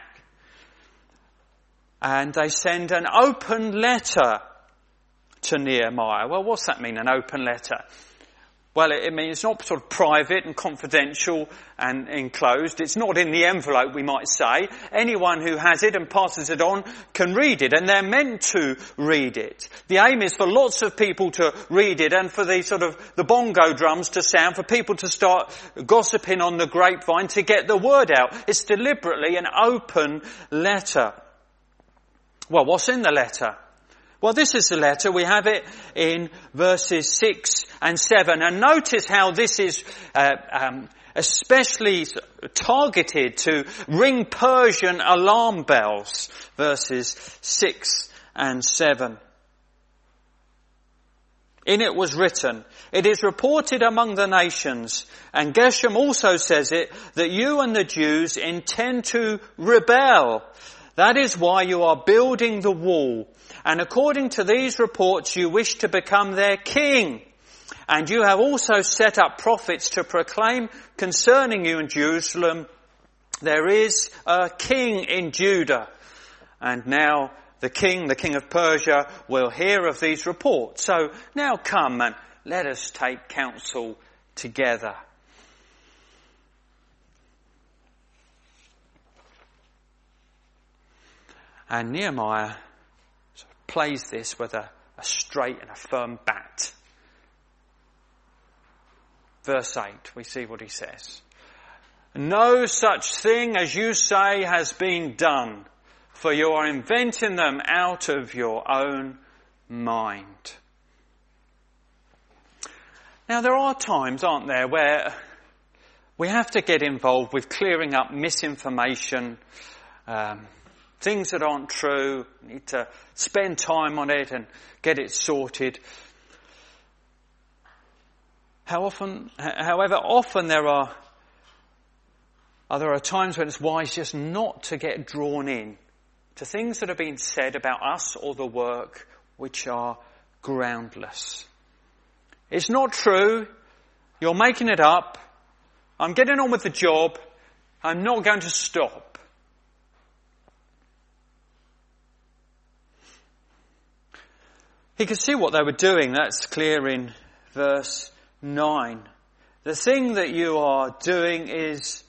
and they send an open letter to Nehemiah. Well, what's that mean, an open letter? Well, it, it means it's not sort of private and confidential and enclosed. It's not in the envelope, we might say. Anyone who has it and passes it on can read it, and they're meant to read it. The aim is for lots of people to read it and for the sort of the bongo drums to sound, for people to start gossiping on the grapevine to get the word out. It's deliberately an open letter. Well, what's in the letter? Well, this is the letter. We have it in verses six and seven. And notice how this is uh, um, especially targeted to ring Persian alarm bells, verses six and seven. In it was written, "It is reported among the nations, and Geshem also says it, that you and the Jews intend to rebel. That is why you are building the wall. And according to these reports, you wish to become their king. And you have also set up prophets to proclaim concerning you in Jerusalem, there is a king in Judah. And now the king, the king of Persia, will hear of these reports. So now come and let us take counsel together." And Nehemiah sort of plays this with a, a straight and a firm bat. Verse eight, we see what he says. "No such thing as you say has been done, for you are inventing them out of your own mind." Now there are times, aren't there, where we have to get involved with clearing up misinformation, um, things that aren't true. We need to spend time on it and get it sorted. How often, however often there are, there are times when it's wise just not to get drawn in to things that have been said about us or the work which are groundless. It's not true. You're making it up. I'm getting on with the job. I'm not going to stop. He could see what they were doing. That's clear in verse nine. The thing that you are doing is,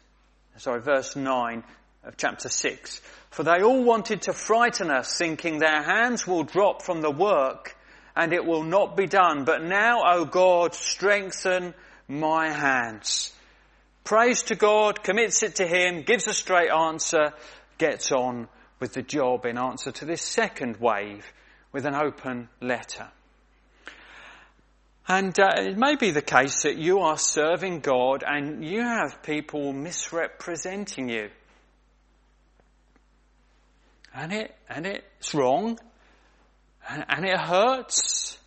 sorry, verse nine of chapter six. "For they all wanted to frighten us, thinking their hands will drop from the work and it will not be done. But now, O God, strengthen my hands." Praise to God, commits it to him, gives a straight answer, gets on with the job in answer to this second wave, with an open letter. And uh, it may be the case that you are serving God and you have people misrepresenting you. And it and it's wrong. And, and it hurts.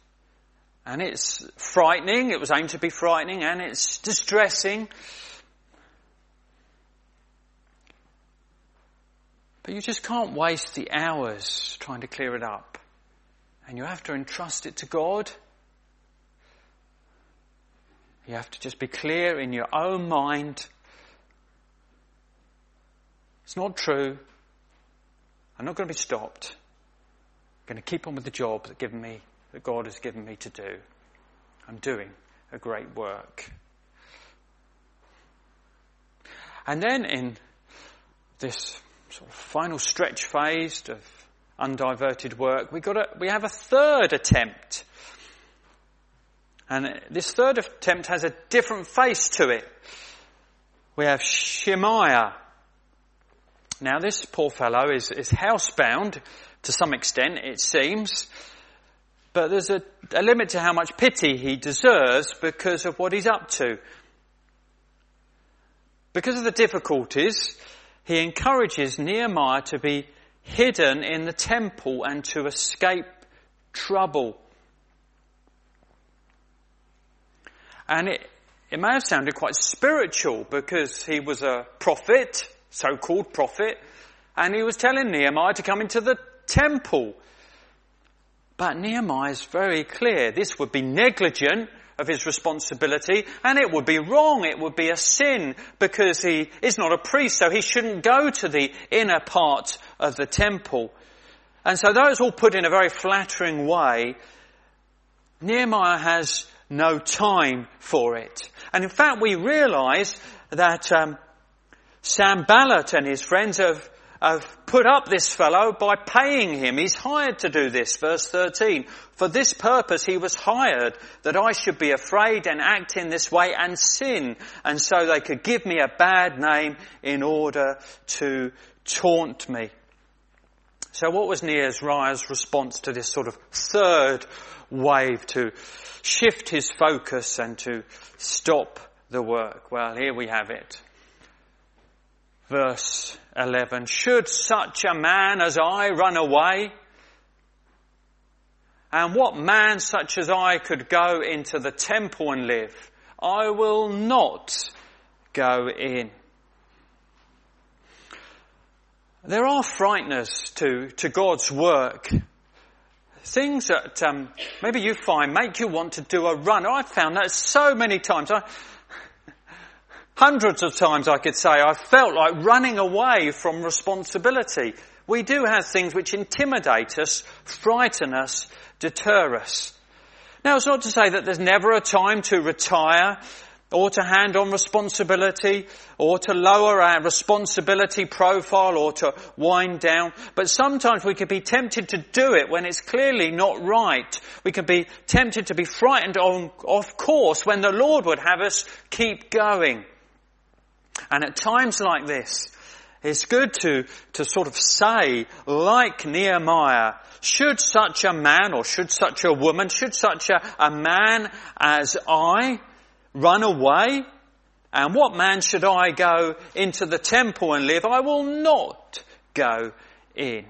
And it's frightening. It was aimed to be frightening. And it's distressing. But you just can't waste the hours trying to clear it up. And you have to entrust it to God. You have to just be clear in your own mind. It's not true. I'm not going to be stopped. I'm going to keep on with the job that given me, that God has given me to do. I'm doing a great work. And then in this sort of final stretch phase of undiverted work, we got a, we have a third attempt. And this third attempt has a different face to it. We have Shemaiah. Now this poor fellow is, is housebound to some extent, it seems. But there's a, a limit to how much pity he deserves because of what he's up to. Because of the difficulties, he encourages Nehemiah to be hidden in the temple and to escape trouble. And it, it may have sounded quite spiritual because he was a prophet, so-called prophet, and he was telling Nehemiah to come into the temple. But Nehemiah is very clear. This would be negligent of his responsibility, and it would be wrong, it would be a sin, because he is not a priest, so he shouldn't go to the inner part of the temple. And so though it's all put in a very flattering way, Nehemiah has no time for it. And in fact, we realise that um, Sanballat and his friends have, have put up this fellow by paying him. He's hired to do this, verse thirteen. For this purpose he was hired, that I should be afraid and act in this way and sin, and so they could give me a bad name in order to taunt me. So what was Nehemiah's response to this sort of third wave to shift his focus and to stop the work? Well, here we have it. Verse eleven. Should such a man as I run away? And what man such as I could go into the temple and live? I will not go in. There are frighteners to, to God's work. Things that um, maybe you find make you want to do a run. I've found that so many times. I, hundreds of times I could say I felt like running away from responsibility. We do have things which intimidate us, frighten us, deter us. Now, it's not to say that there's never a time to retire or to hand on responsibility, or to lower our responsibility profile, or to wind down. But sometimes we can be tempted to do it when it's clearly not right. We can be tempted to be frightened on, off course when the Lord would have us keep going. And at times like this, it's good to, to sort of say, like Nehemiah, should such a man, or should such a woman, should such a, a man as I run away? And what man should I go into the temple and live? I will not go in.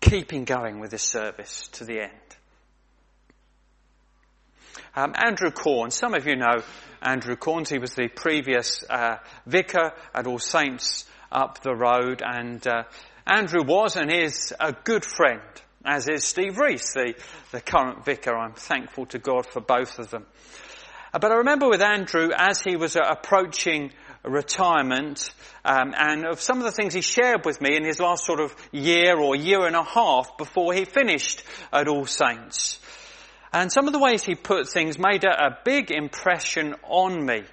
Keeping going with this service to the end. Um, Andrew Corn, some of you know Andrew Corn. He was the previous uh, vicar at All Saints up the road, and uh, Andrew was and is a good friend. As is Steve Reese, the, the current vicar. I'm thankful to God for both of them. But I remember with Andrew, as he was approaching retirement, um, and of some of the things he shared with me in his last sort of year or year and a half before he finished at All Saints. And some of the ways he put things made a, a big impression on me.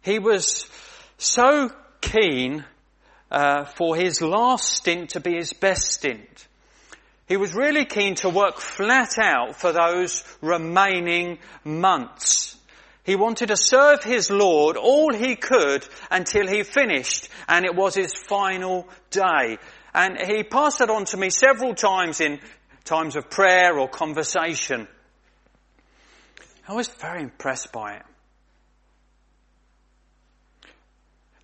He was so keen uh, for his last stint to be his best stint. He was really keen to work flat out for those remaining months. He wanted to serve his Lord all he could until he finished, and it was his final day. And he passed that on to me several times in times of prayer or conversation. I was very impressed by it.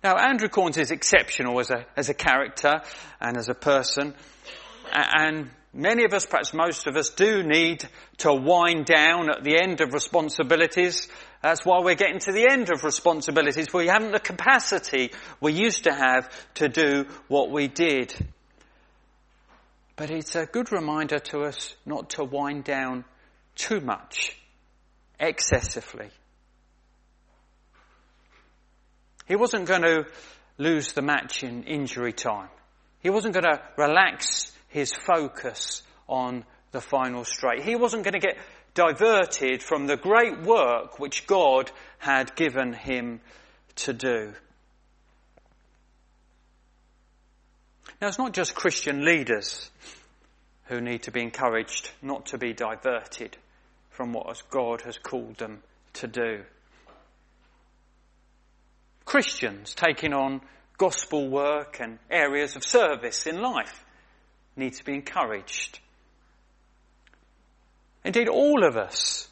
Now, Andrew Corns is exceptional as a, as a character and as a person, and many of us, perhaps most of us, do need to wind down at the end of responsibilities. That's why we're getting to the end of responsibilities. We haven't the capacity we used to have to do what we did. But it's a good reminder to us not to wind down too much, excessively. He wasn't going to lose the match in injury time. He wasn't going to relax his focus on the final straight. He wasn't going to get diverted from the great work which God had given him to do. Now, it's not just Christian leaders who need to be encouraged not to be diverted from what God has called them to do. Christians taking on gospel work and areas of service in life need to be encouraged. Indeed, all of us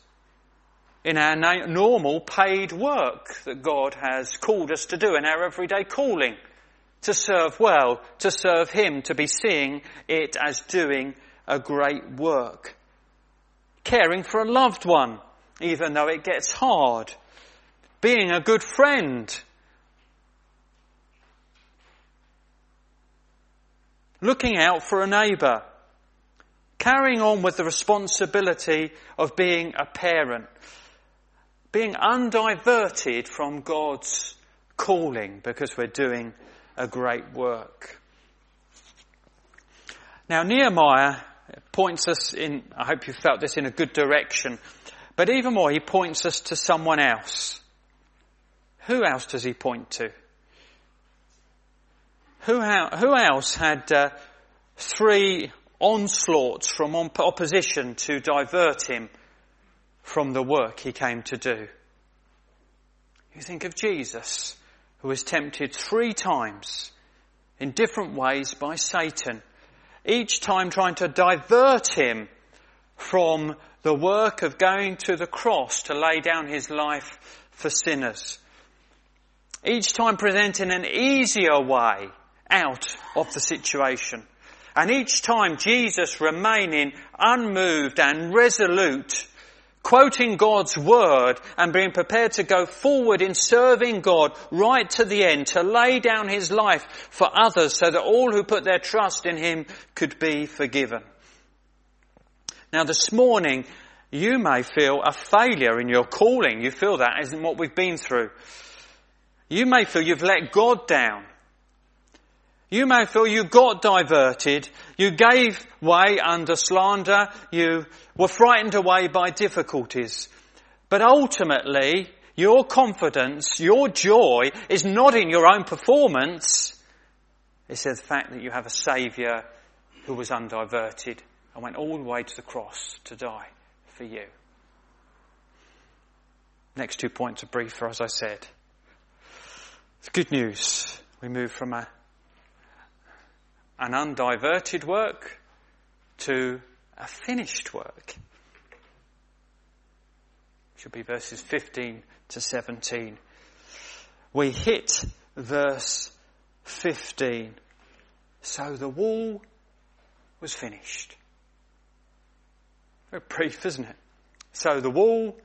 in our na- normal paid work that God has called us to do in our everyday calling, to serve well, to serve Him, to be seeing it as doing a great work. Caring for a loved one, even though it gets hard. Being a good friend. Looking out for a neighbour, carrying on with the responsibility of being a parent, being undiverted from God's calling because we're doing a great work. Now, Nehemiah It points us in, I hope you felt this, in a good direction. But even more, he points us to someone else. Who else does he point to? Who, who else had uh, three onslaughts from opposition to divert him from the work he came to do? You think of Jesus, who was tempted three times in different ways by Satan, each time trying to divert him from the work of going to the cross to lay down his life for sinners. Each time presenting an easier way out of the situation. And each time Jesus remaining unmoved and resolute, quoting God's word and being prepared to go forward in serving God right to the end, to lay down his life for others so that all who put their trust in him could be forgiven. Now this morning, you may feel a failure in your calling. You feel that isn't what we've been through. You may feel you've let God down. You may feel you got diverted, you gave way under slander, you were frightened away by difficulties. But ultimately, your confidence, your joy is not in your own performance. It's in the fact that you have a saviour who was undiverted and went all the way to the cross to die for you. Next two points are briefer, as I said. It's good news. We move from a an undiverted work to a finished work. It should be verses fifteen to seventeen. We hit verse fifteen. So the wall was finished. Very brief, isn't it? So the wall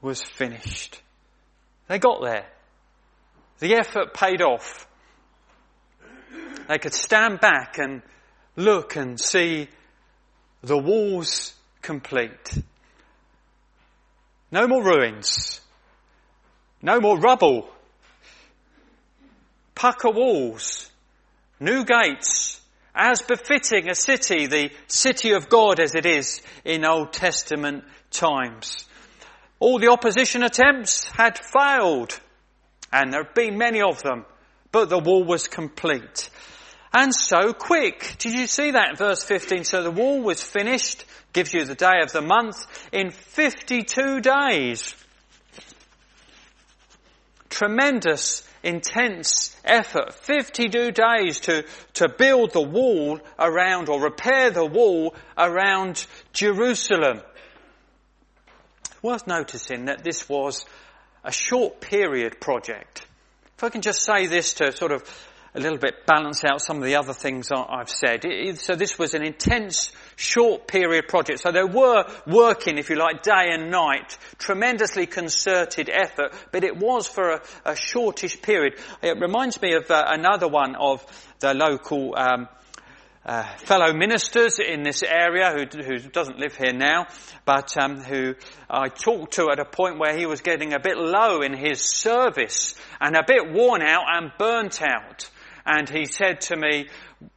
was finished. They got there. The effort paid off. They could stand back and look and see the walls complete. No more ruins. No more rubble. Pucker walls. New gates. As befitting a city, the city of God as it is in Old Testament times. All the opposition attempts had failed. And there have been many of them. But the wall was complete. And so quick. Did you see that? Verse fifteen. So the wall was finished. Gives you the day of the month. In fifty-two days. Tremendous, intense effort. fifty-two days to, to build the wall around, or repair the wall around Jerusalem. It's worth noticing that this was a short period project. If I can just say this to sort of a little bit balance out some of the other things I've said. So this was an intense, short period project. So they were working, if you like, day and night. Tremendously concerted effort, but it was for a, a shortish period. It reminds me of uh, another one of the local um Uh, fellow ministers in this area who, who doesn't live here now, but um, who I talked to at a point where he was getting a bit low in his service and a bit worn out and burnt out. And he said to me,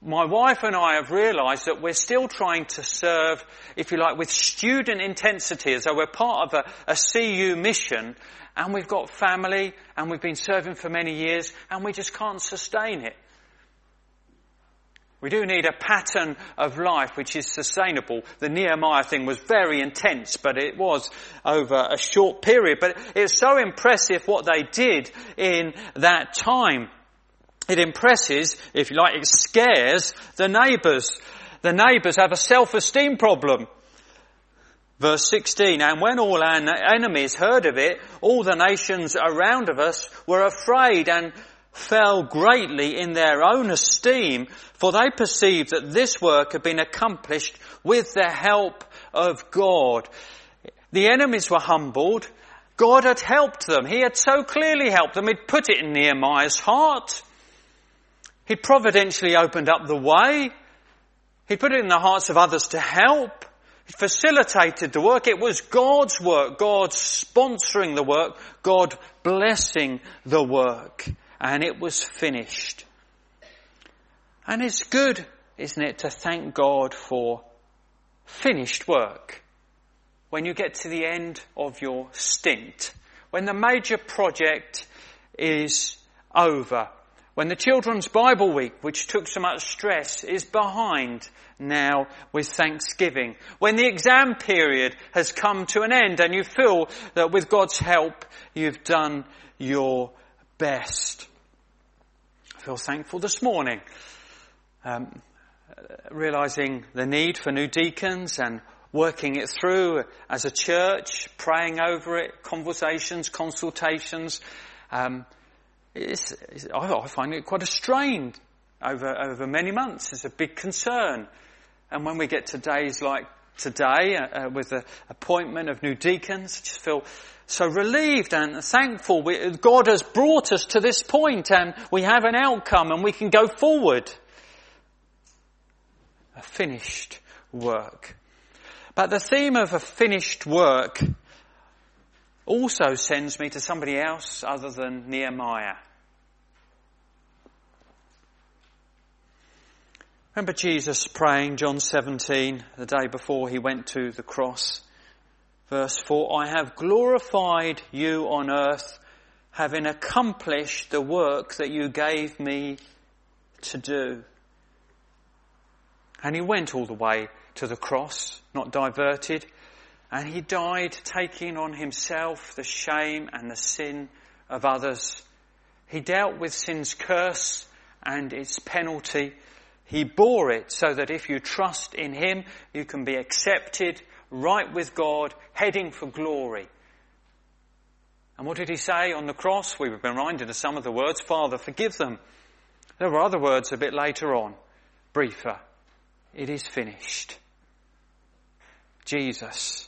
my wife and I have realised that we're still trying to serve, if you like, with student intensity, as though we're part of a, a C U mission, and we've got family and we've been serving for many years and we just can't sustain it. We do need a pattern of life which is sustainable. The Nehemiah thing was very intense, but it was over a short period. But it's so impressive what they did in that time. It impresses, if you like, it scares the neighbours. The neighbours have a self-esteem problem. Verse sixteen, and when all our enemies heard of it, all the nations around of us were afraid and fell greatly in their own esteem, for they perceived that this work had been accomplished with the help of God. The enemies were humbled. God had helped them. He had so clearly helped them. He'd put it in Nehemiah's heart. He providentially opened up the way. He put it in the hearts of others to help. He facilitated the work. It was God's work. God sponsoring the work. God blessing the work. And it was finished. And it's good isn't it, to thank God for finished work. When you get to the end of your stint, when the major project is over, when the Children's Bible Week, which took so much stress, is behind now with thanksgiving, when the exam period has come to an end and you feel that with God's help you've done your best. I feel thankful this morning, um, realising the need for new deacons and working it through as a church, praying over it, conversations, consultations. Um, it's, it's, I find it quite a strain over, over many months. It's a big concern. And when we get to days like today, uh, with the appointment of new deacons, I just feel so relieved and thankful. We, God has brought us to this point and we have an outcome and we can go forward. A finished work. But the theme of a finished work also sends me to somebody else other than Nehemiah. Remember Jesus praying, John seventeen, the day before he went to the cross. Verse four, I have glorified you on earth, having accomplished the work that you gave me to do. And he went all the way to the cross, not diverted, and he died taking on himself the shame and the sin of others. He dealt with sin's curse and its penalty. He bore it so that if you trust in him, you can be accepted, right with God, heading for glory. And what did he say on the cross? We were reminded of some of the words, Father, forgive them. There were other words a bit later on, briefer. It is finished. Jesus,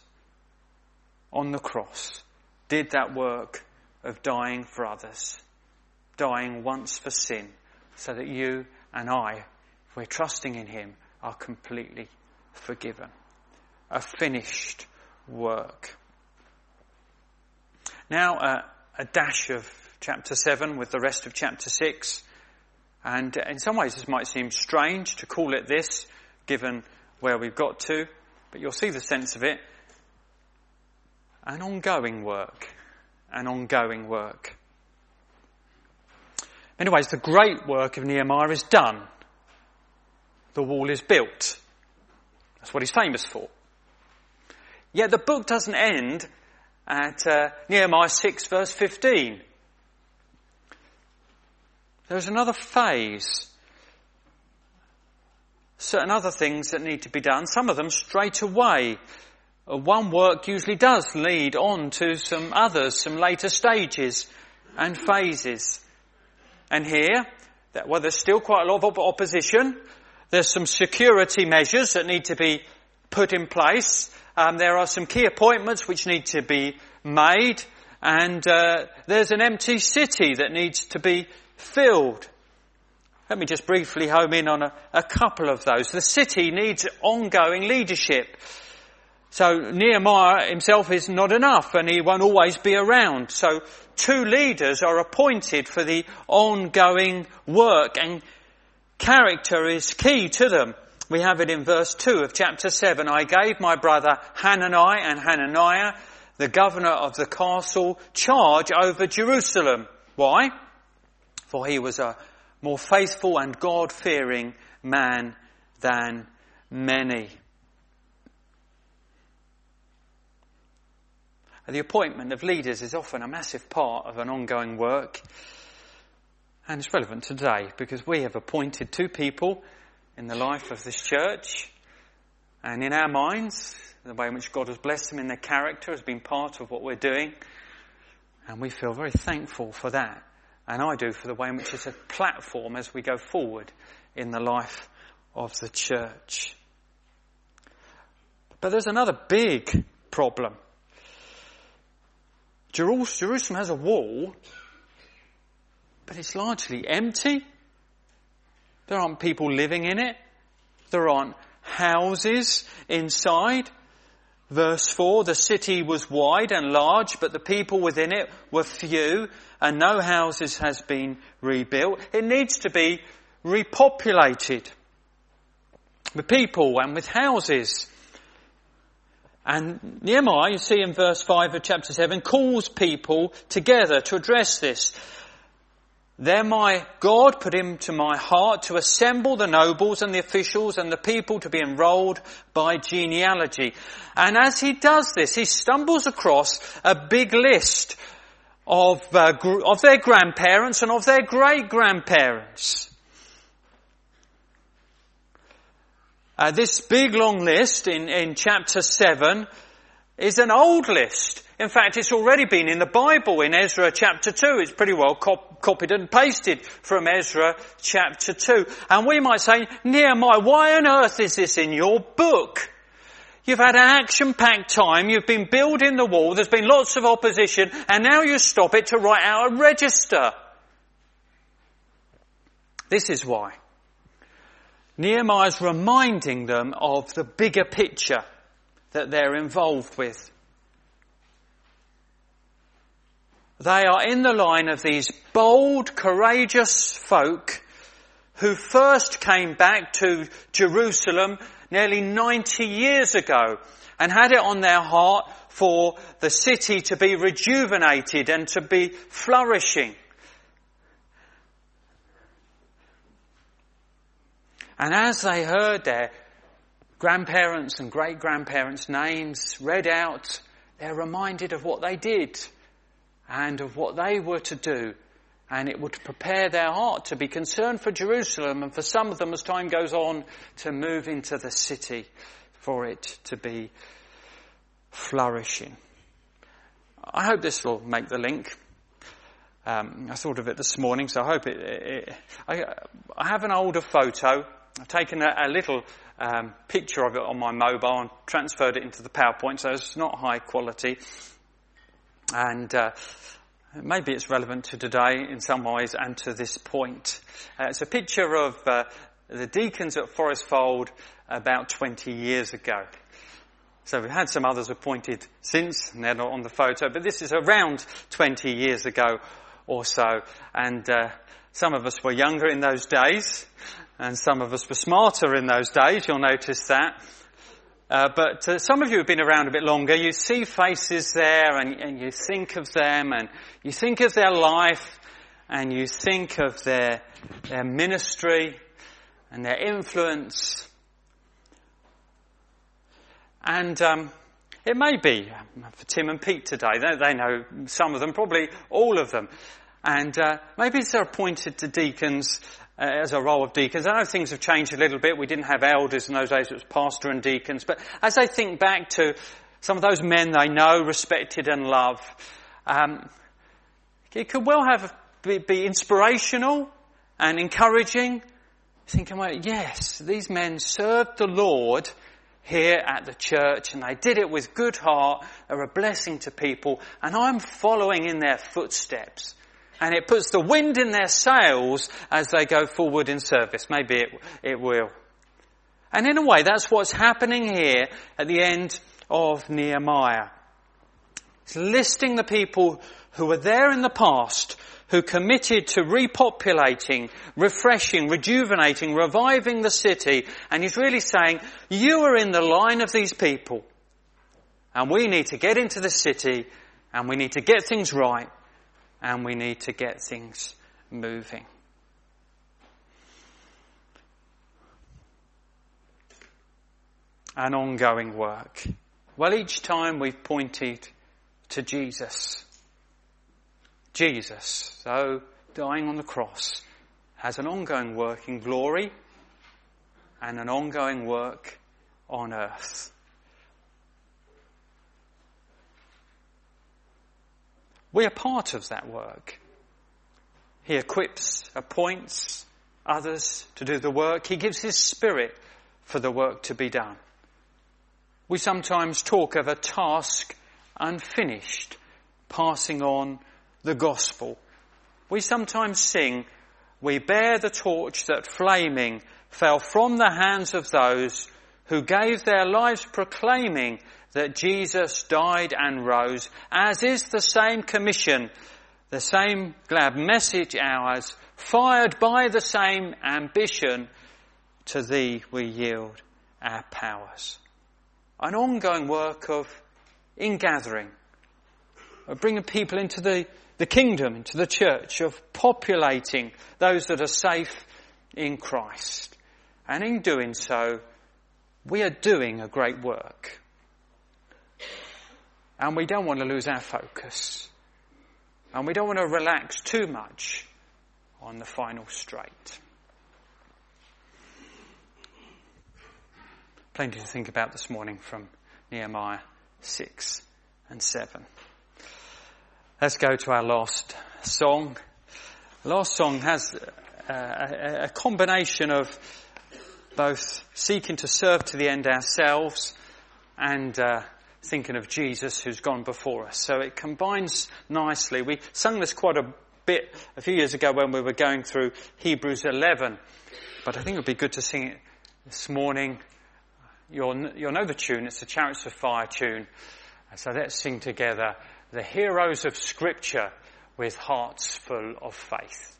on the cross, did that work of dying for others, dying once for sin, so that you and I, if we're trusting in him, are completely forgiven. A finished work. Now, uh, a dash of chapter seven with the rest of chapter six. And in some ways this might seem strange to call it this, given where we've got to, but you'll see the sense of it. An ongoing work. An ongoing work. In many ways, the great work of Nehemiah is done. The wall is built. That's what he's famous for. Yet the book doesn't end at uh, Nehemiah six verse fifteen. There's another phase. Certain other things that need to be done, some of them straight away. One work usually does lead on to some others, some later stages and phases. And here, that, well, there's still quite a lot of opposition. There's some security measures that need to be put in place. Um, there are some key appointments which need to be made. And uh, there's an empty city that needs to be filled. Let me just briefly home in on a, a couple of those. The city needs ongoing leadership. So Nehemiah himself is not enough and he won't always be around. So two leaders are appointed for the ongoing work, and character is key to them. We have it in verse two of chapter seven. I gave my brother Hanani and Hananiah, the governor of the castle, charge over Jerusalem. Why? For he was a more faithful and God-fearing man than many. The appointment of leaders is often a massive part of an ongoing work. And it's relevant today because we have appointed two people in the life of this church. And in our minds, the way in which God has blessed them in their character has been part of what we're doing. And we feel very thankful for that. And I do, for the way in which it's a platform as we go forward in the life of the church. But there's another big problem. Jerusalem has a wall, but it's largely empty. There aren't people living in it. There aren't houses inside. Verse four, the city was wide and large, but the people within it were few, and no houses has been rebuilt. It needs to be repopulated. with people and with houses. And Nehemiah, you see in verse five of chapter seven, calls people together to address this. There my God put into my heart to assemble the nobles and the officials and the people to be enrolled by genealogy. And as he does this, he stumbles across a big list of uh, gr- of their grandparents and of their great-grandparents. Uh, this big long list in, in chapter seven is an old list. In fact, it's already been in the Bible in Ezra chapter two. It's pretty well copied. copied and pasted from Ezra chapter two. And we might say, Nehemiah, why on earth is this in your book? You've had an action-packed time, you've been building the wall, there's been lots of opposition, and now you stop it to write out a register. This is why. Nehemiah's reminding them of the bigger picture that they're involved with. They are in the line of these bold, courageous folk who first came back to Jerusalem nearly ninety years ago and had it on their heart for the city to be rejuvenated and to be flourishing. And as they heard their grandparents' and great-grandparents' names read out, they're reminded of what they did and of what they were to do, and it would prepare their heart to be concerned for Jerusalem, and for some of them, as time goes on, to move into the city for it to be flourishing. I hope this will make the link. Um, I thought of it this morning, so I hope it... it I, I have an older photo. I've taken a, a little um, picture of it on my mobile and transferred it into the PowerPoint, so it's not high quality. And uh, maybe it's relevant to today in some ways and to this point. Uh, it's a picture of uh, the deacons at Forestfold about twenty years ago. So we've had some others appointed since, and they're not on the photo, but this is around twenty years ago or so. And uh, some of us were younger in those days, and some of us were smarter in those days, you'll notice that. Uh, but uh, some of you have been around a bit longer. You see faces there and, and you think of them and you think of their life and you think of their their ministry and their influence. And um, it may be for Tim and Pete today. They, they know some of them, probably all of them. And uh, maybe they're appointed to deacons uh, as a role of deacons. I know things have changed a little bit. We didn't have elders in those days. It was pastor and deacons. But as I think back to some of those men they know, respected and love, um, it could well have be, be inspirational and encouraging. Thinking, well, yes, these men served the Lord here at the church, and they did it with good heart, are a blessing to people, and I'm following in their footsteps. And it puts the wind in their sails as they go forward in service. Maybe it, it will. And in a way, that's what's happening here at the end of Nehemiah. It's listing the people who were there in the past, who committed to repopulating, refreshing, rejuvenating, reviving the city. And he's really saying, you are in the line of these people. And we need to get into the city, and we need to get things right. And we need to get things moving. An ongoing work. Well, each time we've pointed to Jesus. Jesus, though dying on the cross, has an ongoing work in glory and an ongoing work on earth. We are part of that work. He equips, appoints others to do the work. He gives his spirit for the work to be done. We sometimes talk of a task unfinished, passing on the gospel. We sometimes sing, we bear the torch that flaming fell from the hands of those who gave their lives proclaiming that Jesus died and rose, as is the same commission, the same glad message ours, fired by the same ambition to thee we yield our powers. An ongoing work of ingathering, of bringing people into the, the kingdom, into the church, of populating those that are safe in Christ. And in doing so, we are doing a great work. And we don't want to lose our focus. And we don't want to relax too much on the final straight. Plenty to think about this morning from Nehemiah six and seven. Let's go to our last song. The last song has a, a, a combination of both seeking to serve to the end ourselves and uh, thinking of Jesus who's gone before us. So it combines nicely. We sung this quite a bit a few years ago when we were going through Hebrews eleven, but I think it would be good to sing it this morning. You'll, you'll know the tune, it's the Chariots of Fire tune. So let's sing together the heroes of Scripture with hearts full of faith.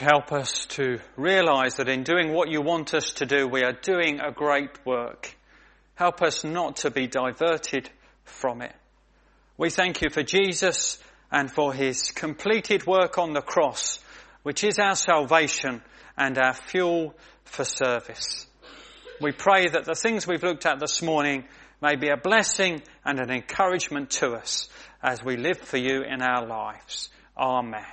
Help us to realise that in doing what you want us to do, we are doing a great work. Help us not to be diverted from it. We thank you for Jesus and for his completed work on the cross, which is our salvation and our fuel for service. We pray that the things we've looked at this morning may be a blessing and an encouragement to us as we live for you in our lives. Amen.